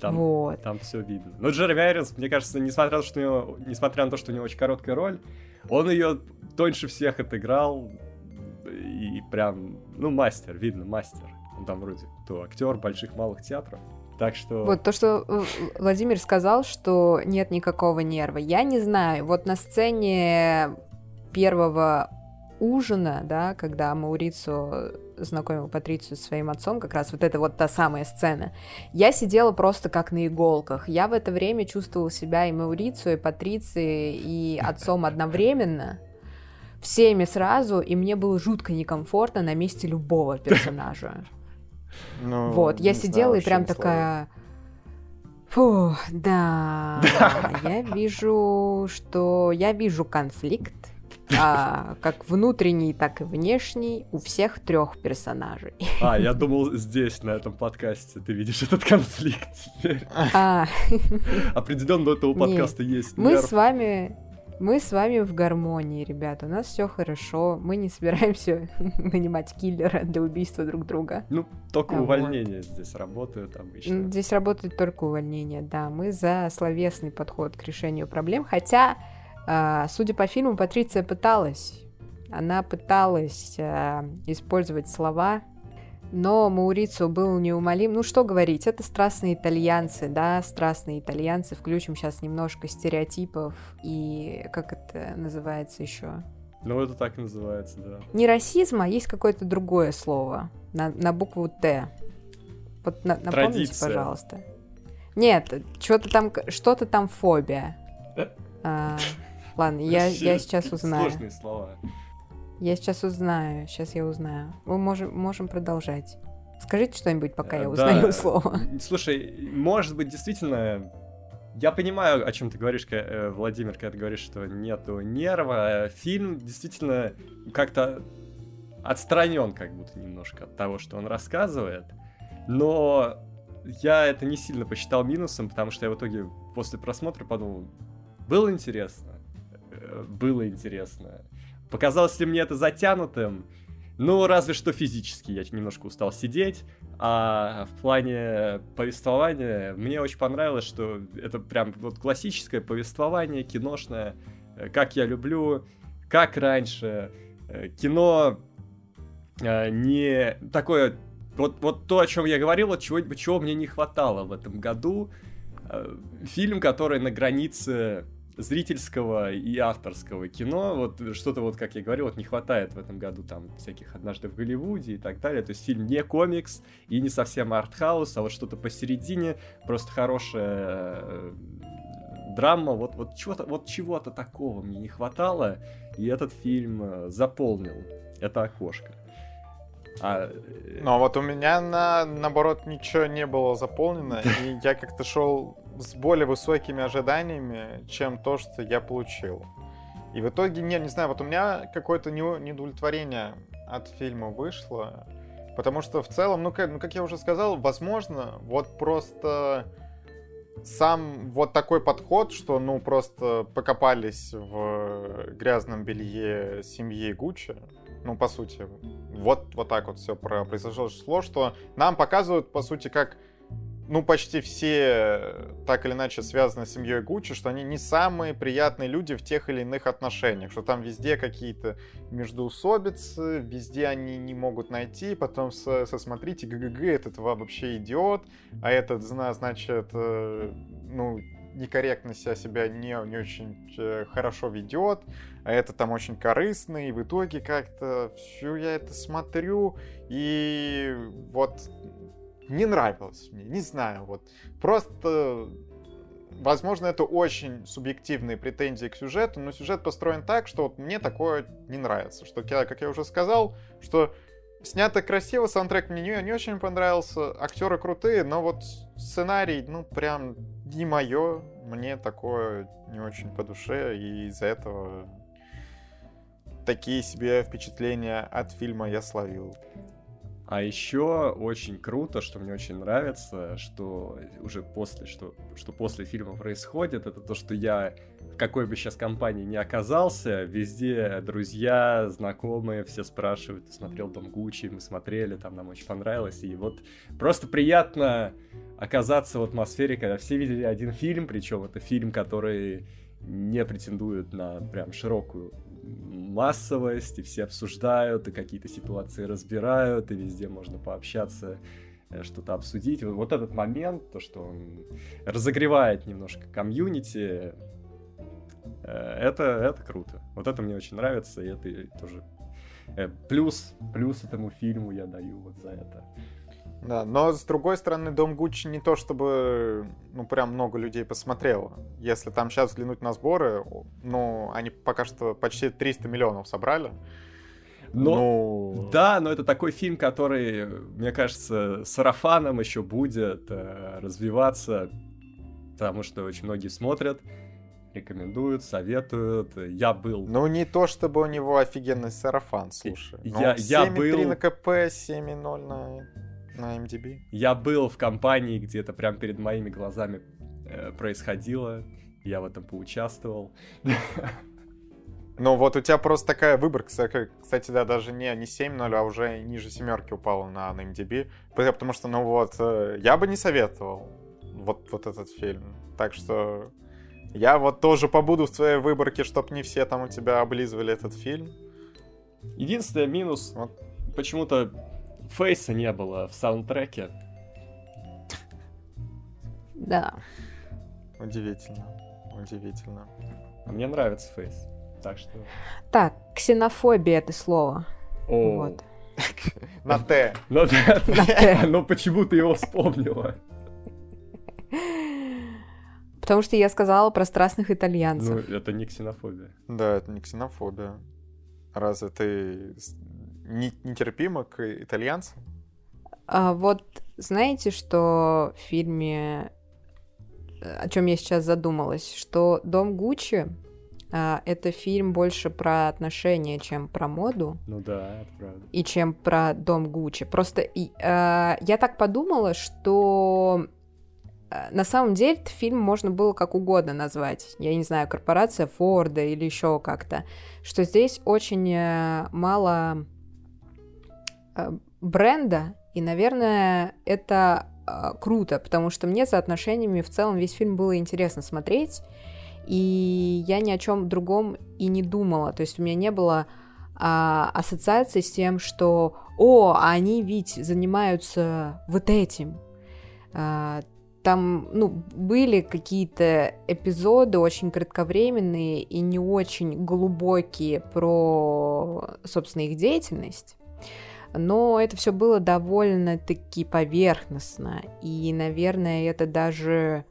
Там, вот. Там все видно. Но Джереми Айронс, мне кажется, несмотря на, то, что у него, несмотря на то, что у него очень короткая роль, он ее тоньше всех отыграл. И, и прям, ну, мастер, видно, мастер. Он там вроде то актер больших малых театров. Так что... Вот то, что Владимир сказал, что нет никакого нерва. Я не знаю, вот на сцене первого ужина, да, когда Маурицио знакомил Патрицию со своим отцом, как раз вот это вот та самая сцена, я сидела просто как на иголках. Я в это время чувствовала себя и Маурицио, и Патрицией, и отцом одновременно, всеми сразу, и мне было жутко некомфортно на месте любого персонажа. Ну, вот, я сидела знаю, и прям такая... Фу, да, да, я вижу, что... Я вижу конфликт. а, как внутренний, так и внешний, у всех трех персонажей. А, я думал, здесь, на этом подкасте, ты видишь этот конфликт теперь. А. Определенно, у этого подкаста Нет. есть мы с вами... Мы с вами в гармонии, ребята, у нас все хорошо, мы не собираемся нанимать киллера для убийства друг друга. Ну, только а увольнение вот. Здесь работает обычно. Здесь работает только увольнение, да, мы за словесный подход к решению проблем, хотя, судя по фильму, Патриция пыталась, она пыталась использовать слова, но Маурицио был неумолим. Ну, что говорить, это страстные итальянцы, да, страстные итальянцы. Включим сейчас немножко стереотипов и, как это называется еще? Ну, это так называется, да. Не расизм, а есть какое-то другое слово на, на букву «Т». Вот на, напомните, Традиция. Пожалуйста. Нет, что-то там, что-то там фобия. А, ладно, я, я сейчас узнаю. Сложные слова. Я сейчас узнаю, сейчас я узнаю. Мы можем, можем продолжать. Скажите что-нибудь, пока я узнаю да. слово. Слушай, может быть, действительно... Я понимаю, о чем ты говоришь, Владимир, когда ты говоришь, что нету нерва. Фильм действительно как-то отстранен как будто немножко от того, что он рассказывает. Но я это не сильно посчитал минусом, потому что я в итоге после просмотра подумал, было интересно, было интересно. Показалось ли мне это затянутым? Ну, разве что физически. Я немножко устал сидеть. А в плане повествования мне очень понравилось, что это прям вот классическое повествование киношное. Как я люблю, как раньше. Кино не такое... Вот, вот то, о чем я говорил, вот чего, чего мне не хватало в этом году. Фильм, который на границе... зрительского и авторского кино, вот что-то вот, как я говорил, вот не хватает в этом году там всяких «Однажды в Голливуде» и так далее, то есть фильм не комикс и не совсем артхаус, а вот что-то посередине, просто хорошая драма, вот, вот, чего-то, вот чего-то такого мне не хватало, и этот фильм заполнил это окошко. А... Но вот у меня, на, наоборот, ничего не было заполнено, и я как-то шел с более высокими ожиданиями, чем то, что я получил. И в итоге, не, не знаю, вот у меня какое-то неудовлетворение от фильма вышло, потому что в целом, ну как, ну, как я уже сказал, возможно, вот просто сам вот такой подход, что, ну, просто покопались в грязном белье семьи Гуччи, ну, по сути, вот, вот так вот все произошло, что нам показывают, по сути, как, ну, почти все так или иначе связаны с семьей Гуччи, что они не самые приятные люди в тех или иных отношениях, что там везде какие-то междоусобицы, везде они не могут найти, потом со, со смотрите, ГГГ, этот вообще идиот, а этот, значит, ну... некорректно себя, себя не, не очень хорошо ведет, а это там очень корыстно, и в итоге как-то всю я это смотрю, и вот не нравилось мне, не знаю, вот. Просто, возможно, это очень субъективные претензии к сюжету, но сюжет построен так, что вот мне такое не нравится, что, как я уже сказал, что снято красиво, саундтрек мне не, не очень понравился, актеры крутые, но вот сценарий, ну, прям не мое, мне такое не очень по душе, и из-за этого такие себе впечатления от фильма я словил. А еще очень круто, что мне очень нравится, что уже после, что, что после фильма происходит, это то, что я в какой бы сейчас компании ни оказался, везде друзья, знакомые, все спрашивают, ты смотрел «Дом Гуччи», мы смотрели, там нам очень понравилось, и вот просто приятно оказаться в атмосфере, когда все видели один фильм, причем это фильм, который не претендует на прям широкую массовость, и все обсуждают, и какие-то ситуации разбирают, и везде можно пообщаться, что-то обсудить. Вот этот момент, то, что он разогревает немножко комьюнити, это, это круто. Вот это мне очень нравится, и это тоже плюс, плюс этому фильму я даю вот за это. Да, но с другой стороны, «Дом Гуччи» не то чтобы, ну, прям много людей посмотрело. Если там сейчас взглянуть на сборы, ну, они пока что почти триста миллионов собрали. Но, но... Да, но это такой фильм, который, мне кажется, сарафаном еще будет э, развиваться, потому что очень многие смотрят. рекомендуют, советуют. Я был. Ну, не то чтобы у него офигенный сарафан, слушай. Я, я семь три был... на КП, семь ноль на, на эм ди би. Я был в компании, где это прям перед моими глазами э, происходило. Я в этом поучаствовал. Ну, вот у тебя просто такая выборка. Кстати, да, даже не, не семь ноль, а уже ниже семерки упала на, на эм ди би. Потому что, ну вот, я бы не советовал вот, вот этот фильм. Так что я вот тоже побуду в твоей выборке, чтобы не все там у тебя облизывали этот фильм. Единственный минус, вот. Почему-то фейса не было в саундтреке. Да. Удивительно, удивительно. Мне нравится фейс. Так, что... так, ксенофобия — это слово. О. Вот. На Т. На Т. Но почему ты его вспомнила? Потому что я сказала про страстных итальянцев. Ну, это не ксенофобия. Да, это не ксенофобия. Разве ты нетерпима к итальянцам? А, вот знаете, что в фильме, о чем я сейчас задумалась, что «Дом Гуччи» — это фильм больше про отношения, чем про моду. Ну да, это правда. И чем про «Дом Гуччи». Просто и, э, я так подумала, что э, на самом деле этот фильм можно было как угодно назвать. Я не знаю, корпорация Форда или еще как-то. Что здесь очень э, мало э, бренда, и, наверное, это э, круто, потому что мне за отношениями в целом весь фильм было интересно смотреть. И я ни о чем другом и не думала. То есть у меня не было а, ассоциации с тем, что «О, они ведь занимаются вот этим». А, там, ну, были какие-то эпизоды очень кратковременные и не очень глубокие про, собственно, их деятельность. Но это все было довольно-таки поверхностно. И, наверное, это даже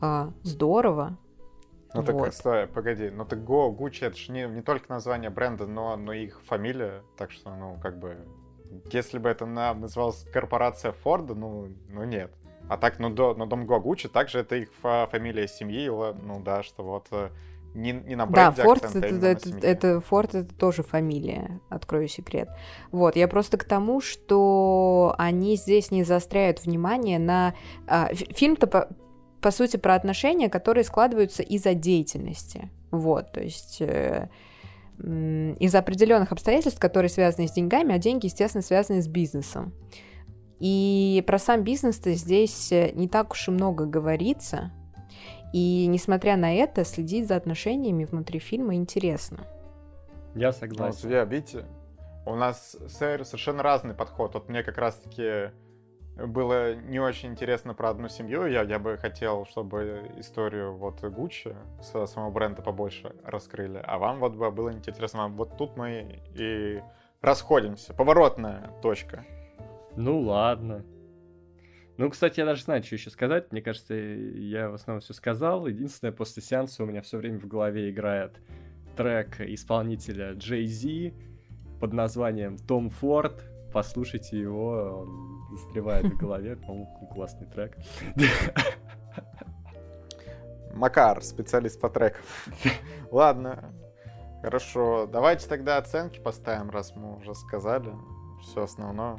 а, здорово. Ну вот. Так, стой, погоди, ну так Go, Gucci — это же не, не только название бренда, но, но и их фамилия, так что, ну, как бы, если бы это называлась корпорация Форда, ну, ну нет. А так, ну, до, ну Дом Go, Gucci, также это их фамилия семьи, ну да, что вот не, не на бренде, да, Форд, акцент, это, а именно это, на семье. Это, Форд — это тоже фамилия, открою секрет. Вот, я просто к тому, что они здесь не заостряют внимание на... А, фильм-то... По... по сути, про отношения, которые складываются из-за деятельности, вот, то есть э, э, из-за определенных обстоятельств, которые связаны с деньгами, а деньги, естественно, связаны с бизнесом. И про сам бизнес-то здесь не так уж и много говорится, и, несмотря на это, следить за отношениями внутри фильма интересно. Я согласен. Ну, видите, у нас совершенно разный подход, вот мне как раз-таки... было не очень интересно про одну семью. Я, я бы хотел, чтобы историю вот Гуччи, самого бренда, побольше раскрыли. А вам вот было интересно. Вот тут мы и расходимся. Поворотная точка. Ну ладно. Ну, кстати, я даже знаю, что еще сказать. Мне кажется, я в основном все сказал. Единственное, после сеанса у меня все время в голове играет трек исполнителя Jay-Z под названием Tom Ford. Послушайте его, он застревает в голове, по-моему, классный трек. Макар, специалист по трекам. Ладно, хорошо, давайте тогда оценки поставим, раз мы уже сказали все основное.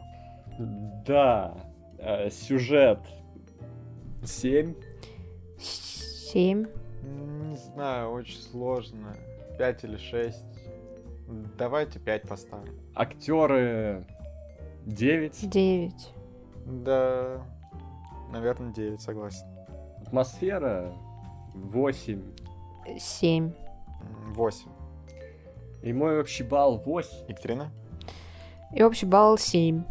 Да, сюжет семь. семь. Не знаю, очень сложно. пять или шесть. Давайте пять поставим. Актеры... Девять? Девять. Да, наверное, девять, согласен. Атмосфера? Восемь. Семь. Восемь. И мой общий балл восемь. Екатерина? И общий балл семь.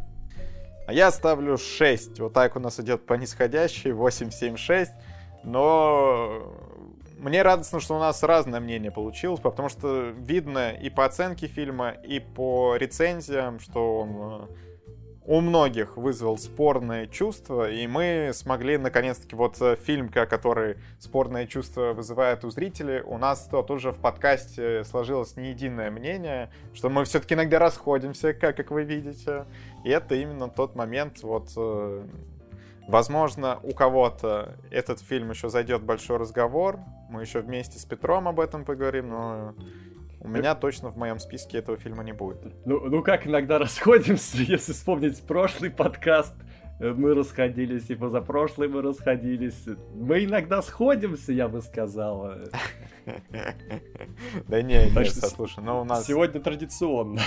А я ставлю шесть. Вот так у нас идет по нисходящей. Восемь, семь, шесть. Но... мне радостно, что у нас разное мнение получилось, потому что видно и по оценке фильма, и по рецензиям, что он... у многих вызвал спорные чувства, и мы смогли, наконец-таки, вот фильм, который спорные чувства вызывает у зрителей, у нас тут уже в подкасте сложилось не единое мнение, что мы все-таки иногда расходимся, как, как вы видите. И это именно тот момент, вот, Возможно, у кого-то этот фильм еще зайдет большой разговор. Мы еще вместе с Петром об этом поговорим, но у меня точно в моем списке этого фильма не будет. Ну, ну как иногда расходимся, если вспомнить прошлый подкаст. Мы расходились, и позапрошлый мы расходились. Мы иногда сходимся, я бы сказал. Да не, слушай, но у нас... Сегодня традиционно,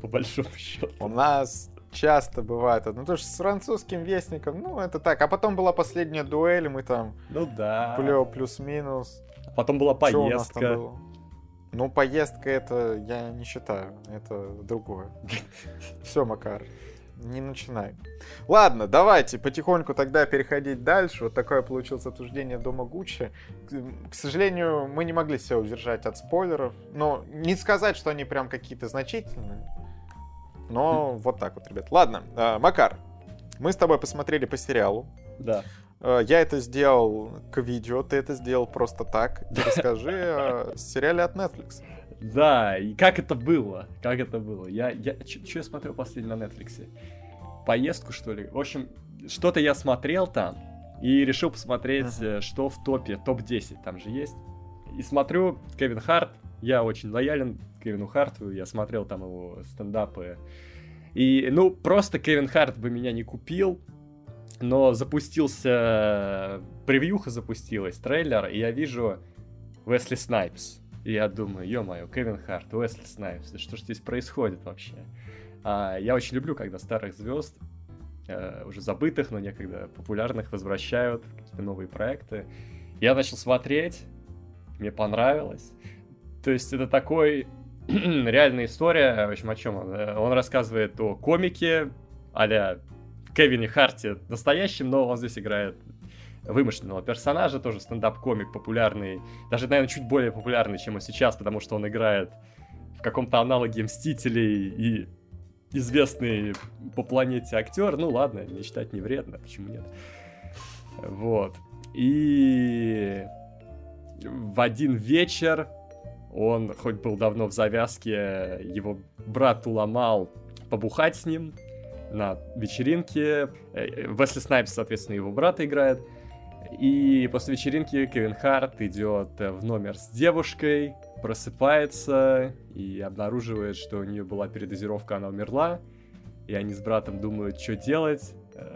по большому счету. У нас часто бывает, ну то что с французским вестником, ну это так. А потом была последняя дуэль, мы там... Ну да. Плюс-минус. Потом была поездка. Ну, поездка это я не считаю, это другое. Все, Макар. Не начинай. Ладно, давайте потихоньку тогда переходить дальше. Вот такое получилось обсуждение Дома Гуччи. К сожалению, мы не могли себя удержать от спойлеров. Но не сказать, что они прям какие-то значительные. Но вот так вот, ребят. Ладно, Макар, мы с тобой посмотрели по сериалу. Да. Я это сделал к видео, ты это сделал просто так. Расскажи о сериале от Нетфликс. Да, и как это было? Как это было? Я, я, ч- ч- я смотрел последний на Нетфликсе? Поездку, что ли? В общем, что-то я смотрел там и решил посмотреть, uh-huh. что в топе, топ десять там же есть. И смотрю, Кевин Харт, я очень лоялен Кевину Харту, я смотрел там его стендапы. И, ну, просто Кевин Харт бы меня не купил, но запустился, превьюха запустилась, трейлер, и я вижу Весли Снайпс. И я думаю, ё-моё, Кевин Харт, Уэсли Снайпс, что же здесь происходит вообще? А, я очень люблю, когда старых звезд, э, уже забытых, но некогда популярных, возвращают в какие-то новые проекты. Я начал смотреть, мне понравилось. То есть это такой реальная история, в общем, о чем он? Он рассказывает о комике а-ля Кевине Харте настоящем, но он здесь играет... вымышленного персонажа, тоже стендап-комик популярный, даже, наверное, чуть более популярный, чем он сейчас, потому что он играет в каком-то аналоге Мстителей и известный по планете актер. Ну ладно, мечтать не вредно, почему нет? Вот. И в один вечер он, хоть был давно в завязке, его брат уломал побухать с ним на вечеринке. Весли Снайпс, соответственно, его брата играет. И после вечеринки Кевин Харт идет в номер с девушкой, просыпается и обнаруживает, что у нее была передозировка, она умерла. И они с братом думают, что делать,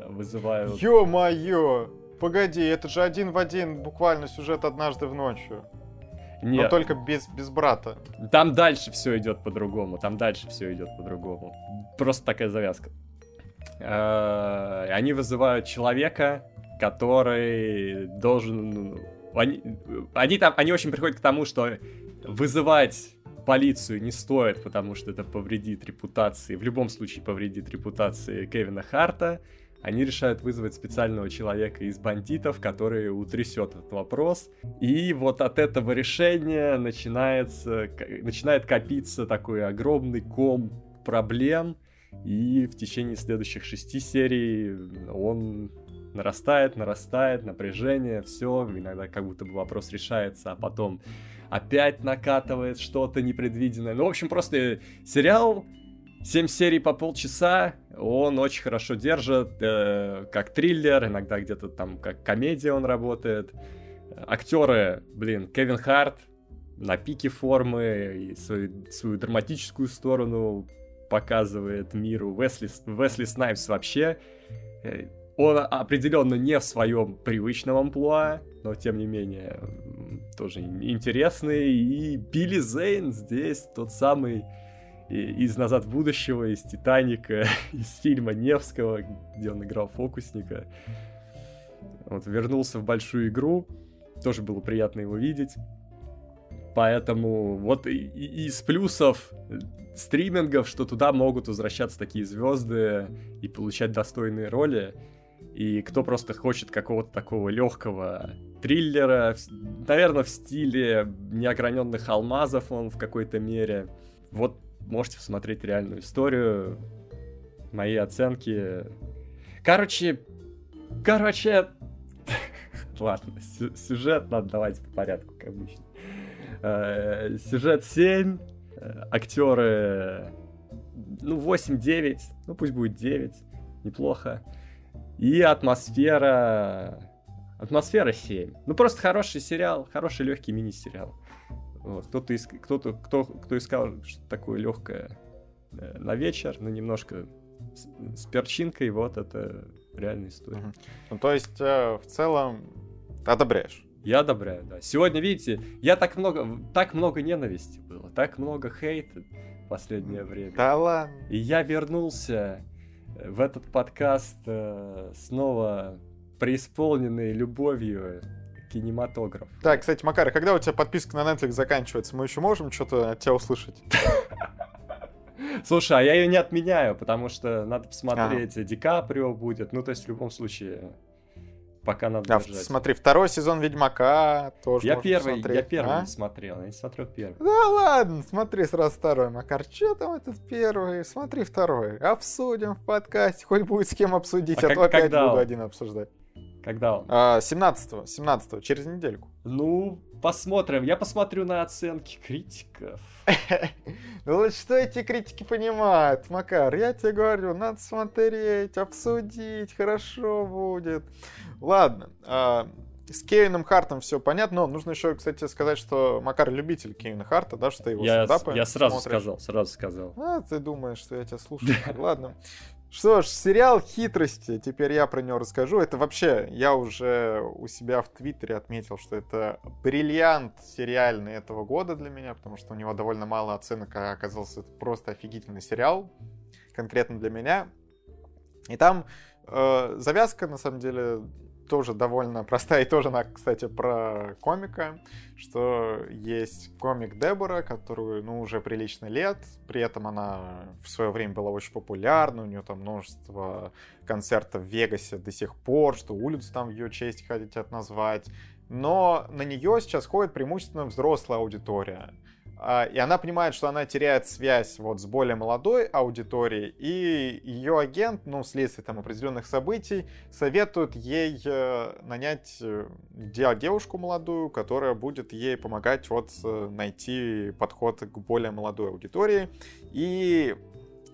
вызывают... Ё-моё! Погоди, это же один в один буквально сюжет «Однажды в ночью». Нет. Но только без, без брата. Там дальше все идет по-другому, там дальше все идет по-другому. Просто такая завязка. Они вызывают человека, который должен... Они, они, там, они очень приходят к тому, что вызывать полицию не стоит, потому что это повредит репутации, в любом случае повредит репутации Кевина Харта. Они решают вызвать специального человека из бандитов, который утрясет этот вопрос. И вот от этого решения начинается, начинает копиться такой огромный ком проблем. И в течение следующих шести серий он нарастает, нарастает, напряжение, все. Иногда как будто бы вопрос решается, а потом опять накатывает что-то непредвиденное. Ну, в общем, просто сериал, семь серий по полчаса, он очень хорошо держит, э, как триллер, иногда где-то там как комедия он работает. Актеры, блин, Кевин Харт на пике формы, и свою, свою драматическую сторону показывает миру. Весли, Весли Снайпс вообще, он определенно не в своем привычном амплуа, но тем не менее тоже интересный. И Билли Зейн здесь тот самый из «Назад в будущего», из «Титаника», из фильма Невского, где он играл фокусника. Вот, вернулся в большую игру, тоже было приятно его видеть. Поэтому вот и, и из плюсов стримингов, что туда могут возвращаться такие звезды и получать достойные роли. И кто просто хочет какого-то такого легкого триллера, наверное, в стиле «Неограненных алмазов» он в какой-то мере. Вот можете посмотреть реальную историю, мои оценки. Короче, короче... Ладно, сюжет надо давать по порядку, как обычно. Сюжет семь, актеры, ну, восемь-девять, ну, пусть будет девять, неплохо. И атмосфера... Атмосфера семь. Ну, просто хороший сериал, хороший легкий мини-сериал. Вот. Кто-то, иск... Кто-то кто... Кто искал что-то такое легкое на вечер, но немножко с, с перчинкой, вот это реальная история. Угу. Ну, то есть, э, в целом, одобряешь? Я одобряю, да. Сегодня, видите, я так много, так много ненависти было, так много хейта в последнее время. Да ладно. И я вернулся в этот подкаст э, снова преисполненный любовью кинематограф. Да, кстати, Макар, когда у тебя подписка на Netflix заканчивается, мы еще можем что-то от тебя услышать? Слушай, а я ее не отменяю, потому что надо посмотреть, а. Ди Каприо будет, ну то есть в любом случае пока надо а, держать. Смотри, второй сезон Ведьмака тоже я первый, посмотреть. Я первый а? не смотрел, я не смотрел первый. Да ладно, смотри сразу второй, Макар, что там этот первый, смотри второй, обсудим в подкасте, хоть будет с кем обсудить, а, а как, то опять буду он? один обсуждать. Когда он? А, семнадцатого, семнадцатого, через недельку. Ну, посмотрим. Я посмотрю на оценки критиков. Ну вот что эти критики понимают, Макар? Я тебе говорю, надо смотреть, обсудить, хорошо будет. Ладно, с Кевином Хартом все понятно, но нужно еще, кстати, сказать, что Макар любитель Кевина Харта, да, что его стендапы. Я сразу сказал, сразу сказал. А, ты думаешь, что я тебя слушаю. Ладно. Что ж, сериал «Хитрости», теперь я про него расскажу. Это вообще, я уже у себя в Твиттере отметил, что это бриллиант сериальный этого года для меня, потому что у него довольно мало оценок, а оказался это просто офигительный сериал, конкретно для меня. И там э, завязка, на самом деле, тоже довольно простая, и тоже она, кстати, про комика, что есть комик Дебора, которую, ну, уже прилично лет, при этом она в свое время была очень популярна, у нее там множество концертов в Вегасе до сих пор, что улицу там в ее честь хотят назвать, но на нее сейчас ходит преимущественно взрослая аудитория. И она понимает, что она теряет связь вот с более молодой аудиторией, и ее агент, ну, вследствие там определенных событий, советует ей нанять девушку молодую, которая будет ей помогать вот найти подход к более молодой аудитории. И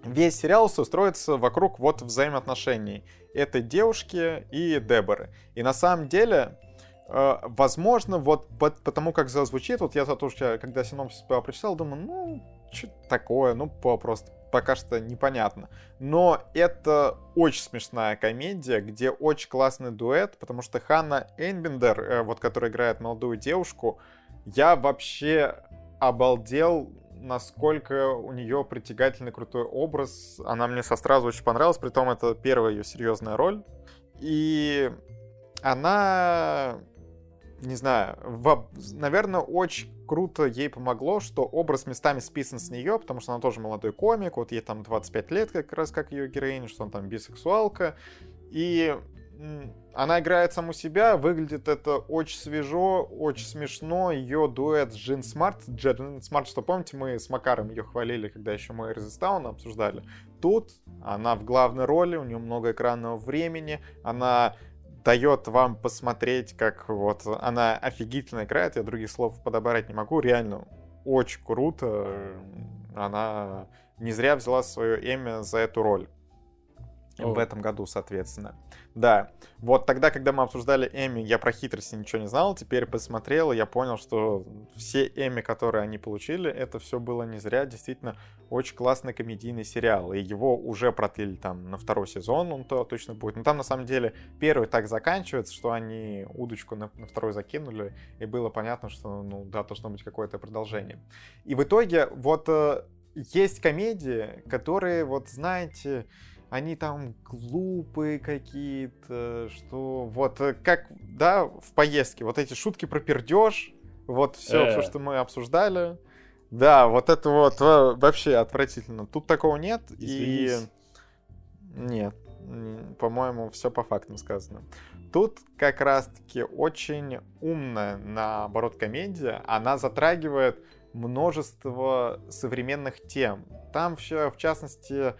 весь сериал строится вокруг вот взаимоотношений этой девушки и Деборы. И на самом деле... Возможно, вот потому как зазвучит, вот я зато, когда синопсис прочитал, думаю, ну, что такое, ну, просто пока что непонятно. Но это очень смешная комедия, где очень классный дуэт, потому что Ханна Айнбиндер, вот, которая играет молодую девушку, я вообще обалдел, насколько у нее притягательный крутой образ. Она мне сразу очень понравилась, притом это первая ее серьезная роль. И она... Не знаю, во... наверное, очень круто ей помогло, что образ местами списан с нее, потому что она тоже молодой комик, вот ей там двадцать пять лет, как раз как ее героиня, что она там бисексуалка, и она играет саму себя, выглядит это очень свежо, очень смешно, ее дуэт с Джин Смарт, Джин Смарт, что помните, мы с Макаром ее хвалили, когда еще мы Резистауна обсуждали, тут она в главной роли, у нее много экранного времени, она... дает вам посмотреть, как вот она офигительно играет. Я других слов подобрать не могу. Реально очень круто. Она не зря взяла свое Эмми за эту роль. Oh. В этом году, соответственно. Да. Вот тогда, когда мы обсуждали Эмми, я про хитрости ничего не знал. Теперь посмотрел, и я понял, что все Эмми, которые они получили, это все было не зря. Действительно, очень классный комедийный сериал. И его уже продлили там на второй сезон, он то точно будет. Но там, на самом деле, первый так заканчивается, что они удочку на, на второй закинули, и было понятно, что, ну да, должно быть какое-то продолжение. И в итоге вот э, есть комедии, которые, вот знаете... Они там глупые какие-то, что вот как, да, в поездке, вот эти шутки про пердеж, вот все, все, что мы обсуждали. Да, вот это вот вообще отвратительно. Тут такого нет. Извинись. И нет, по-моему, все по фактам сказано. Тут как раз-таки очень умная, наоборот, комедия. Она затрагивает множество современных тем. Там все, в частности...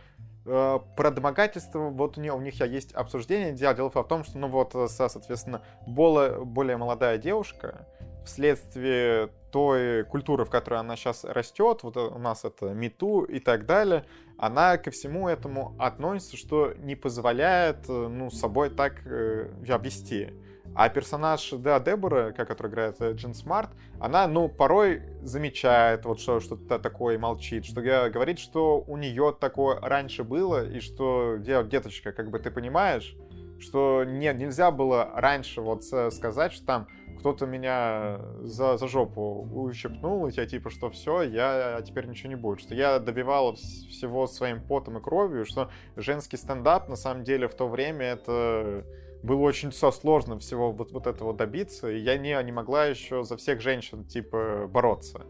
Про домогательство, вот у, нее, у них есть обсуждение, дело в том, что, ну вот, соответственно, более, более молодая девушка, вследствие той культуры, в которой она сейчас растет, вот у нас это MeToo и так далее, она ко всему этому относится, что не позволяет, ну, собой так э, обвести. А персонаж, да, Дебора, которая играет Джин Смарт, она, ну, порой замечает, вот что, что-то такое, молчит, что говорит, что у нее такое раньше было, и что, деточка, как бы ты понимаешь, что нет, нельзя было раньше вот сказать, что там кто-то меня за, за жопу ущипнул, и я типа, что все, я теперь ничего не будет, что я добивала всего своим потом и кровью, что женский стендап, на самом деле, в то время это было очень сложно всего вот, вот этого добиться, и я не, не могла еще за всех женщин, типа, бороться.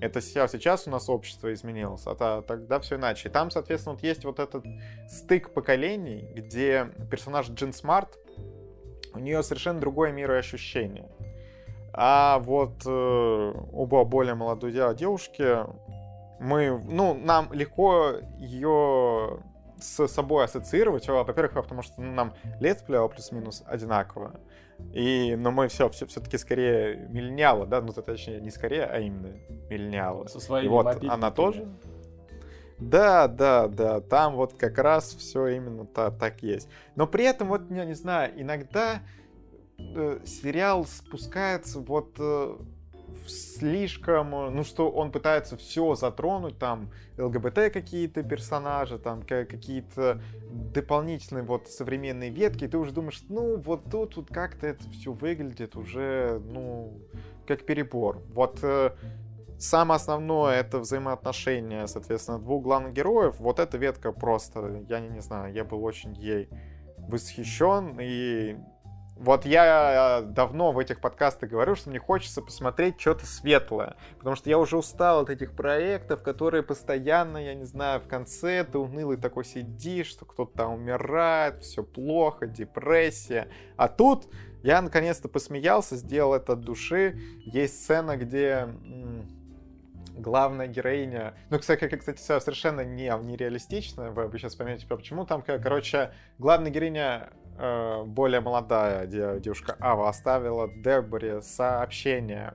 Это сейчас, сейчас у нас общество изменилось, а тогда все иначе. И там, соответственно, вот есть вот этот стык поколений, где персонаж Джин Смарт, у нее совершенно другое мироощущение. А вот э, оба более молодой девушки, мы, ну, нам легко ее с собой ассоциировать, во-первых, потому что нам лет плюс-минус одинаково, и, но мы все, все, все-таки скорее миллениалы, да, ну, точнее, не скорее, а именно миллениалы. Со своими мобильниками. Вот она тоже. Да, да, да, там вот как раз все именно та, так есть. Но при этом, вот, я не знаю, иногда э, сериал спускается вот э, слишком, ну, что он пытается все затронуть, там, ЛГБТ какие-то персонажи, там, какие-то дополнительные вот современные ветки, и ты уже думаешь, ну, вот тут вот как-то это все выглядит уже, ну, как перебор. Вот э, самое основное — это взаимоотношения, соответственно, двух главных героев. Вот эта ветка просто, я не, не знаю, я был очень ей восхищен, и вот я давно в этих подкастах говорю, что мне хочется посмотреть что-то светлое, потому что я уже устал от этих проектов, которые постоянно, я не знаю, в конце ты унылый такой сидишь, что кто-то там умирает, все плохо, депрессия. А тут я наконец-то посмеялся, сделал это от души. Есть сцена, где главная героиня, ну, кстати, кстати, совершенно не, нереалистично, вы, вы сейчас поймете, почему там, короче, главная героиня, э, более молодая девушка Ава, оставила Деборе сообщение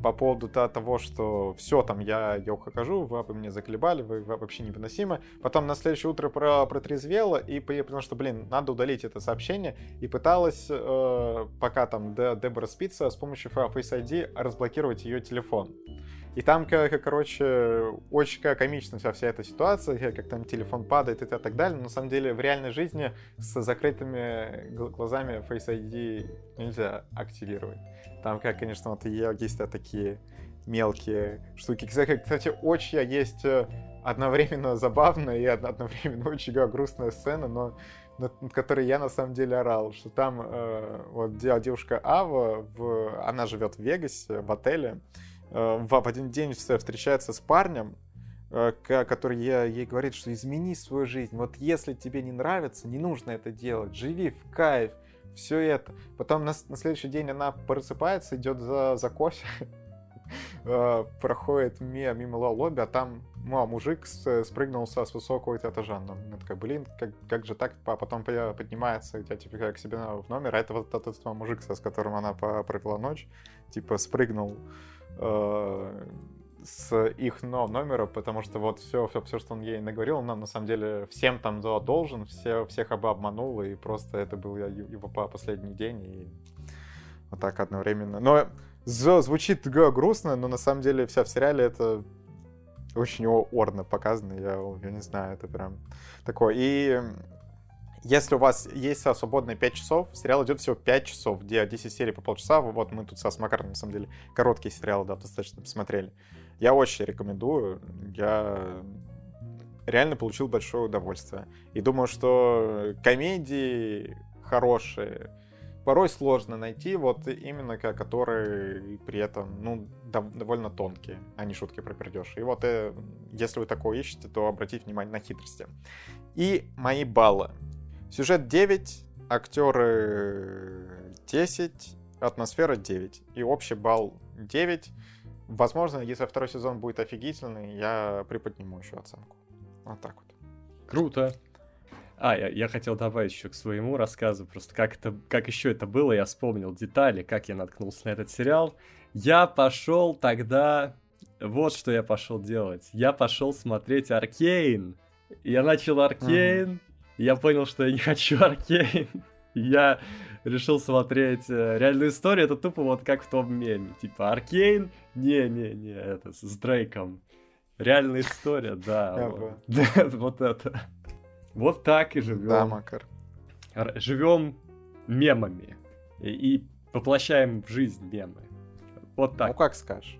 по поводу того, что все, там, я, я ухожу, вы, вы меня заколебали, вы, вы вообще невыносимы. Потом на следующее утро про, протрезвела, и, потому что, блин, надо удалить это сообщение, и пыталась, э, пока там Дебора спится, с помощью Face ай ди разблокировать ее телефон. И там, короче, очень комично вся, вся эта ситуация, как там телефон падает и так далее. Но на самом деле в реальной жизни с закрытыми глазами Face ай ди нельзя активировать. Там, конечно, вот есть такие мелкие штуки. Кстати, очень есть одновременно забавная и одновременно очень грустная сцена, но над которой я на самом деле орал, что там э, вот девушка Ава, в, она живет в Вегасе, в отеле, в один день встречается с парнем, который ей говорит, что измени свою жизнь. Вот если тебе не нравится, не нужно это делать. Живи в кайф, все это. Потом на, на следующий день она просыпается, идет за, за кофе, проходит мимо лобби, а там ну, мужик спрыгнул с высокого этажа. Она такая, блин, как, как же так? А потом поднимается типа, к себе в номер, а это вот этот мужик, с которым она провела ночь, типа спрыгнул с их номера, потому что вот все, все, все, что он ей наговорил, он нам на самом деле всем там должен, все, всех обманул, и просто это был его последний день, и вот так одновременно. Но звучит грустно, но на самом деле вся в сериале это очень орно показано, я, я не знаю, это прям такое. И если у вас есть свободные пять часов, сериал идет всего пять часов, где десять серий по полчаса. Вот мы тут с Макаром, на самом деле, короткие сериалы, да, достаточно посмотрели. Я очень рекомендую. Я реально получил большое удовольствие. И думаю, что комедии хорошие порой сложно найти, вот именно которые при этом, ну, дов- довольно тонкие, а не шутки про пердеж. И вот если вы такое ищете, то обратите внимание на хитрости. И мои баллы. Сюжет девять, актеры десять, атмосфера девять. И общий балл девять. Возможно, если второй сезон будет офигительный, я приподниму еще оценку. Вот так вот. Круто. А, я, я хотел добавить еще к своему рассказу, просто как, это, как еще это было, я вспомнил детали, как я наткнулся на этот сериал. Я пошел тогда... Вот что я пошел делать. Я пошел смотреть «Аркейн». Я начал «Аркейн», я понял, что я не хочу «Аркейн». Я решил смотреть «Реальную историю». Это тупо вот как в том меме. Типа «Аркейн»? Не-не-не, это с Дрейком. «Реальная история», да. Вот это. Вот так и живем. Да, Макар. Живем мемами. И воплощаем в жизнь мемы. Вот так. Ну, как скажешь.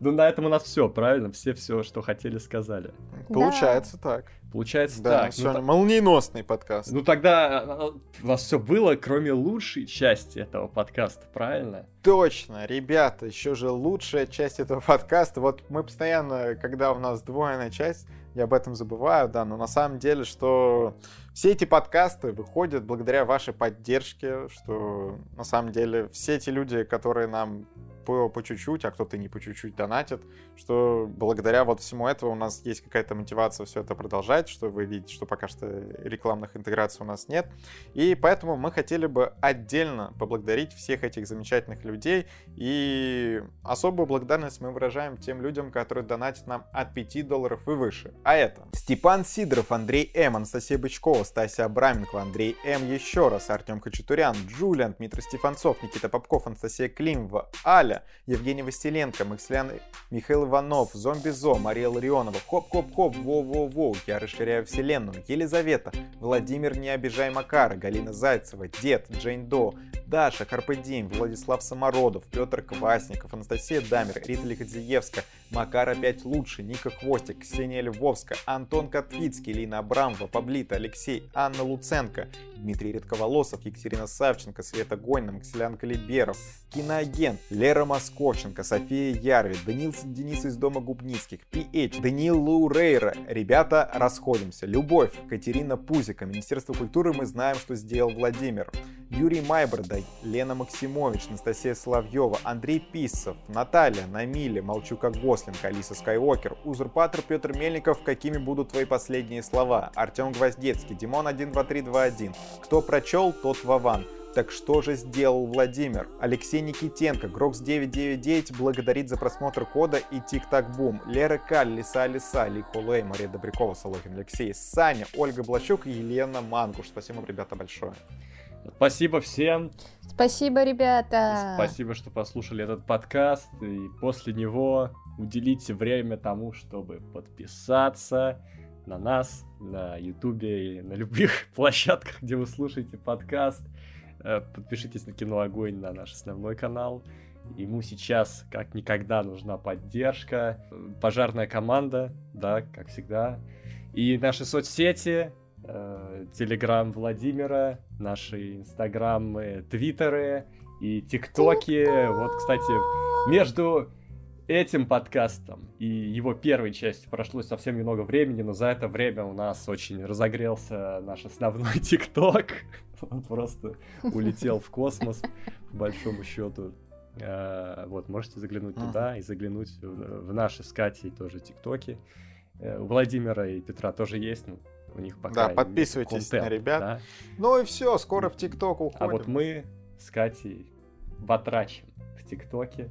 Ну, на этом у нас все, правильно? Все все, что хотели, сказали. Получается так. Получается так. Да, молниеносный подкаст. Ну, тогда у нас все было, кроме лучшей части этого подкаста, правильно? Точно, ребята, еще же лучшая часть этого подкаста. Вот мы постоянно, когда у нас двойная часть, я об этом забываю, да, но на самом деле, что все эти подкасты выходят благодаря вашей поддержке, что на самом деле все эти люди, которые нам по, по чуть-чуть, а кто-то не по чуть-чуть донатит, что благодаря вот всему этому у нас есть какая-то мотивация все это продолжать, что вы видите, что пока что рекламных интеграций у нас нет, и поэтому мы хотели бы отдельно поблагодарить всех этих замечательных людей, и особую благодарность мы выражаем тем людям, которые донатят нам от пяти долларов и выше. А это Степан Сидоров, Андрей М, Анастасия Бычкова, Стасия Абраменкова, Андрей М еще раз, Артем Хачатурян, Джулиан, Дмитрий Стефанцов, Никита Попков, Анастасия Климова, Аля, Евгений Василенко, Макслян, Михаил Иванов, Зомби-Зо, Мария Ларионова, Хоп-Хоп-Хоп, Воу-Воу-Воу, Я расширяю вселенную, Елизавета, Владимир Не Обижай Макара, Галина Зайцева, Дед, Джейн До, Даша, Карпе Дим, Владислав Самородов, Петр Квасников, Анастасия Дамер, Рита Лихадзиевска, Макар опять лучше, Ника Хвостик, Ксения Львовска, Антон Котвицкий, Лина Абрамова, Паблита, Алексей, Анна Луценко, Дмитрий Редковолосов, Екатерина Савченко, Света Гойна, Максилян Калиберов, Киноагент, Лера Московченко, София Ярви, Данил Денис из Дома Губницких, пи эйч, Даниил Лурейра, ребята, расходимся, Любовь, Катерина Пузика, Министерство культуры мы знаем, что сделал Владимир, Юрий Майборда, Лена Максимович, Анастасия Соловьева, Андрей Писцев, Наталья, Намиля, Молчука Гослинка, Алиса Скайуокер, Узурпатор Петр Мельников, какими будут твои последние слова, Артем Гвоздецкий, Димон один два три два один, кто прочел, тот Вован. Так что же сделал Владимир? Алексей Никитенко, Грокс девятьсот девяносто девять благодарит за просмотр кода и Тик-Так-Бум. Лера Каль, Лиса Лиса, Ли Холей, Мария Добрякова, Солохин Алексей, Саня, Ольга Блащук и Елена Мангуш. Спасибо, ребята, большое. Спасибо всем. Спасибо, ребята. Спасибо, что послушали этот подкаст. И после него уделите время тому, чтобы подписаться на нас, на Ютубе и на любых площадках, где вы слушаете подкаст. Подпишитесь на Кино Огонь, на наш основной канал. Ему сейчас, как никогда, нужна поддержка. Пожарная команда, да, как всегда. И наши соцсети, Телеграм Владимира, наши инстаграмы, твиттеры и тиктоки. Вот, кстати, между этим подкастом и его первой частью прошло совсем немного времени, но за это время у нас очень разогрелся наш основной тикток. Он просто улетел в космос, по большому счету. Вот, можете заглянуть туда и заглянуть в наши с Катей тоже тиктоки. У Владимира и Петра тоже есть, но у них пока... Да, подписывайтесь контент, на ребят. Да? Ну и все, скоро в тикток уходим. А вот мы с Катей батрачим в тиктоке.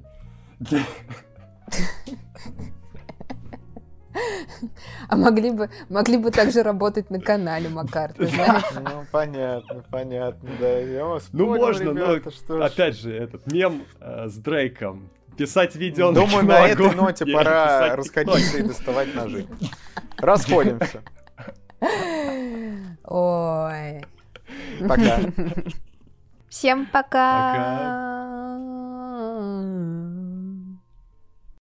А могли бы, могли бы также работать на канале, Макар, ты знаешь? Ну, понятно, понятно, да. Я вас ну, понял, можно, ребята, но опять же, этот мем э, с Дрейком. Писать видео на Думаю, на, на этой ноте пора расходиться и доставать ножи. Расходимся. Ой. Пока. Всем пока. Пока.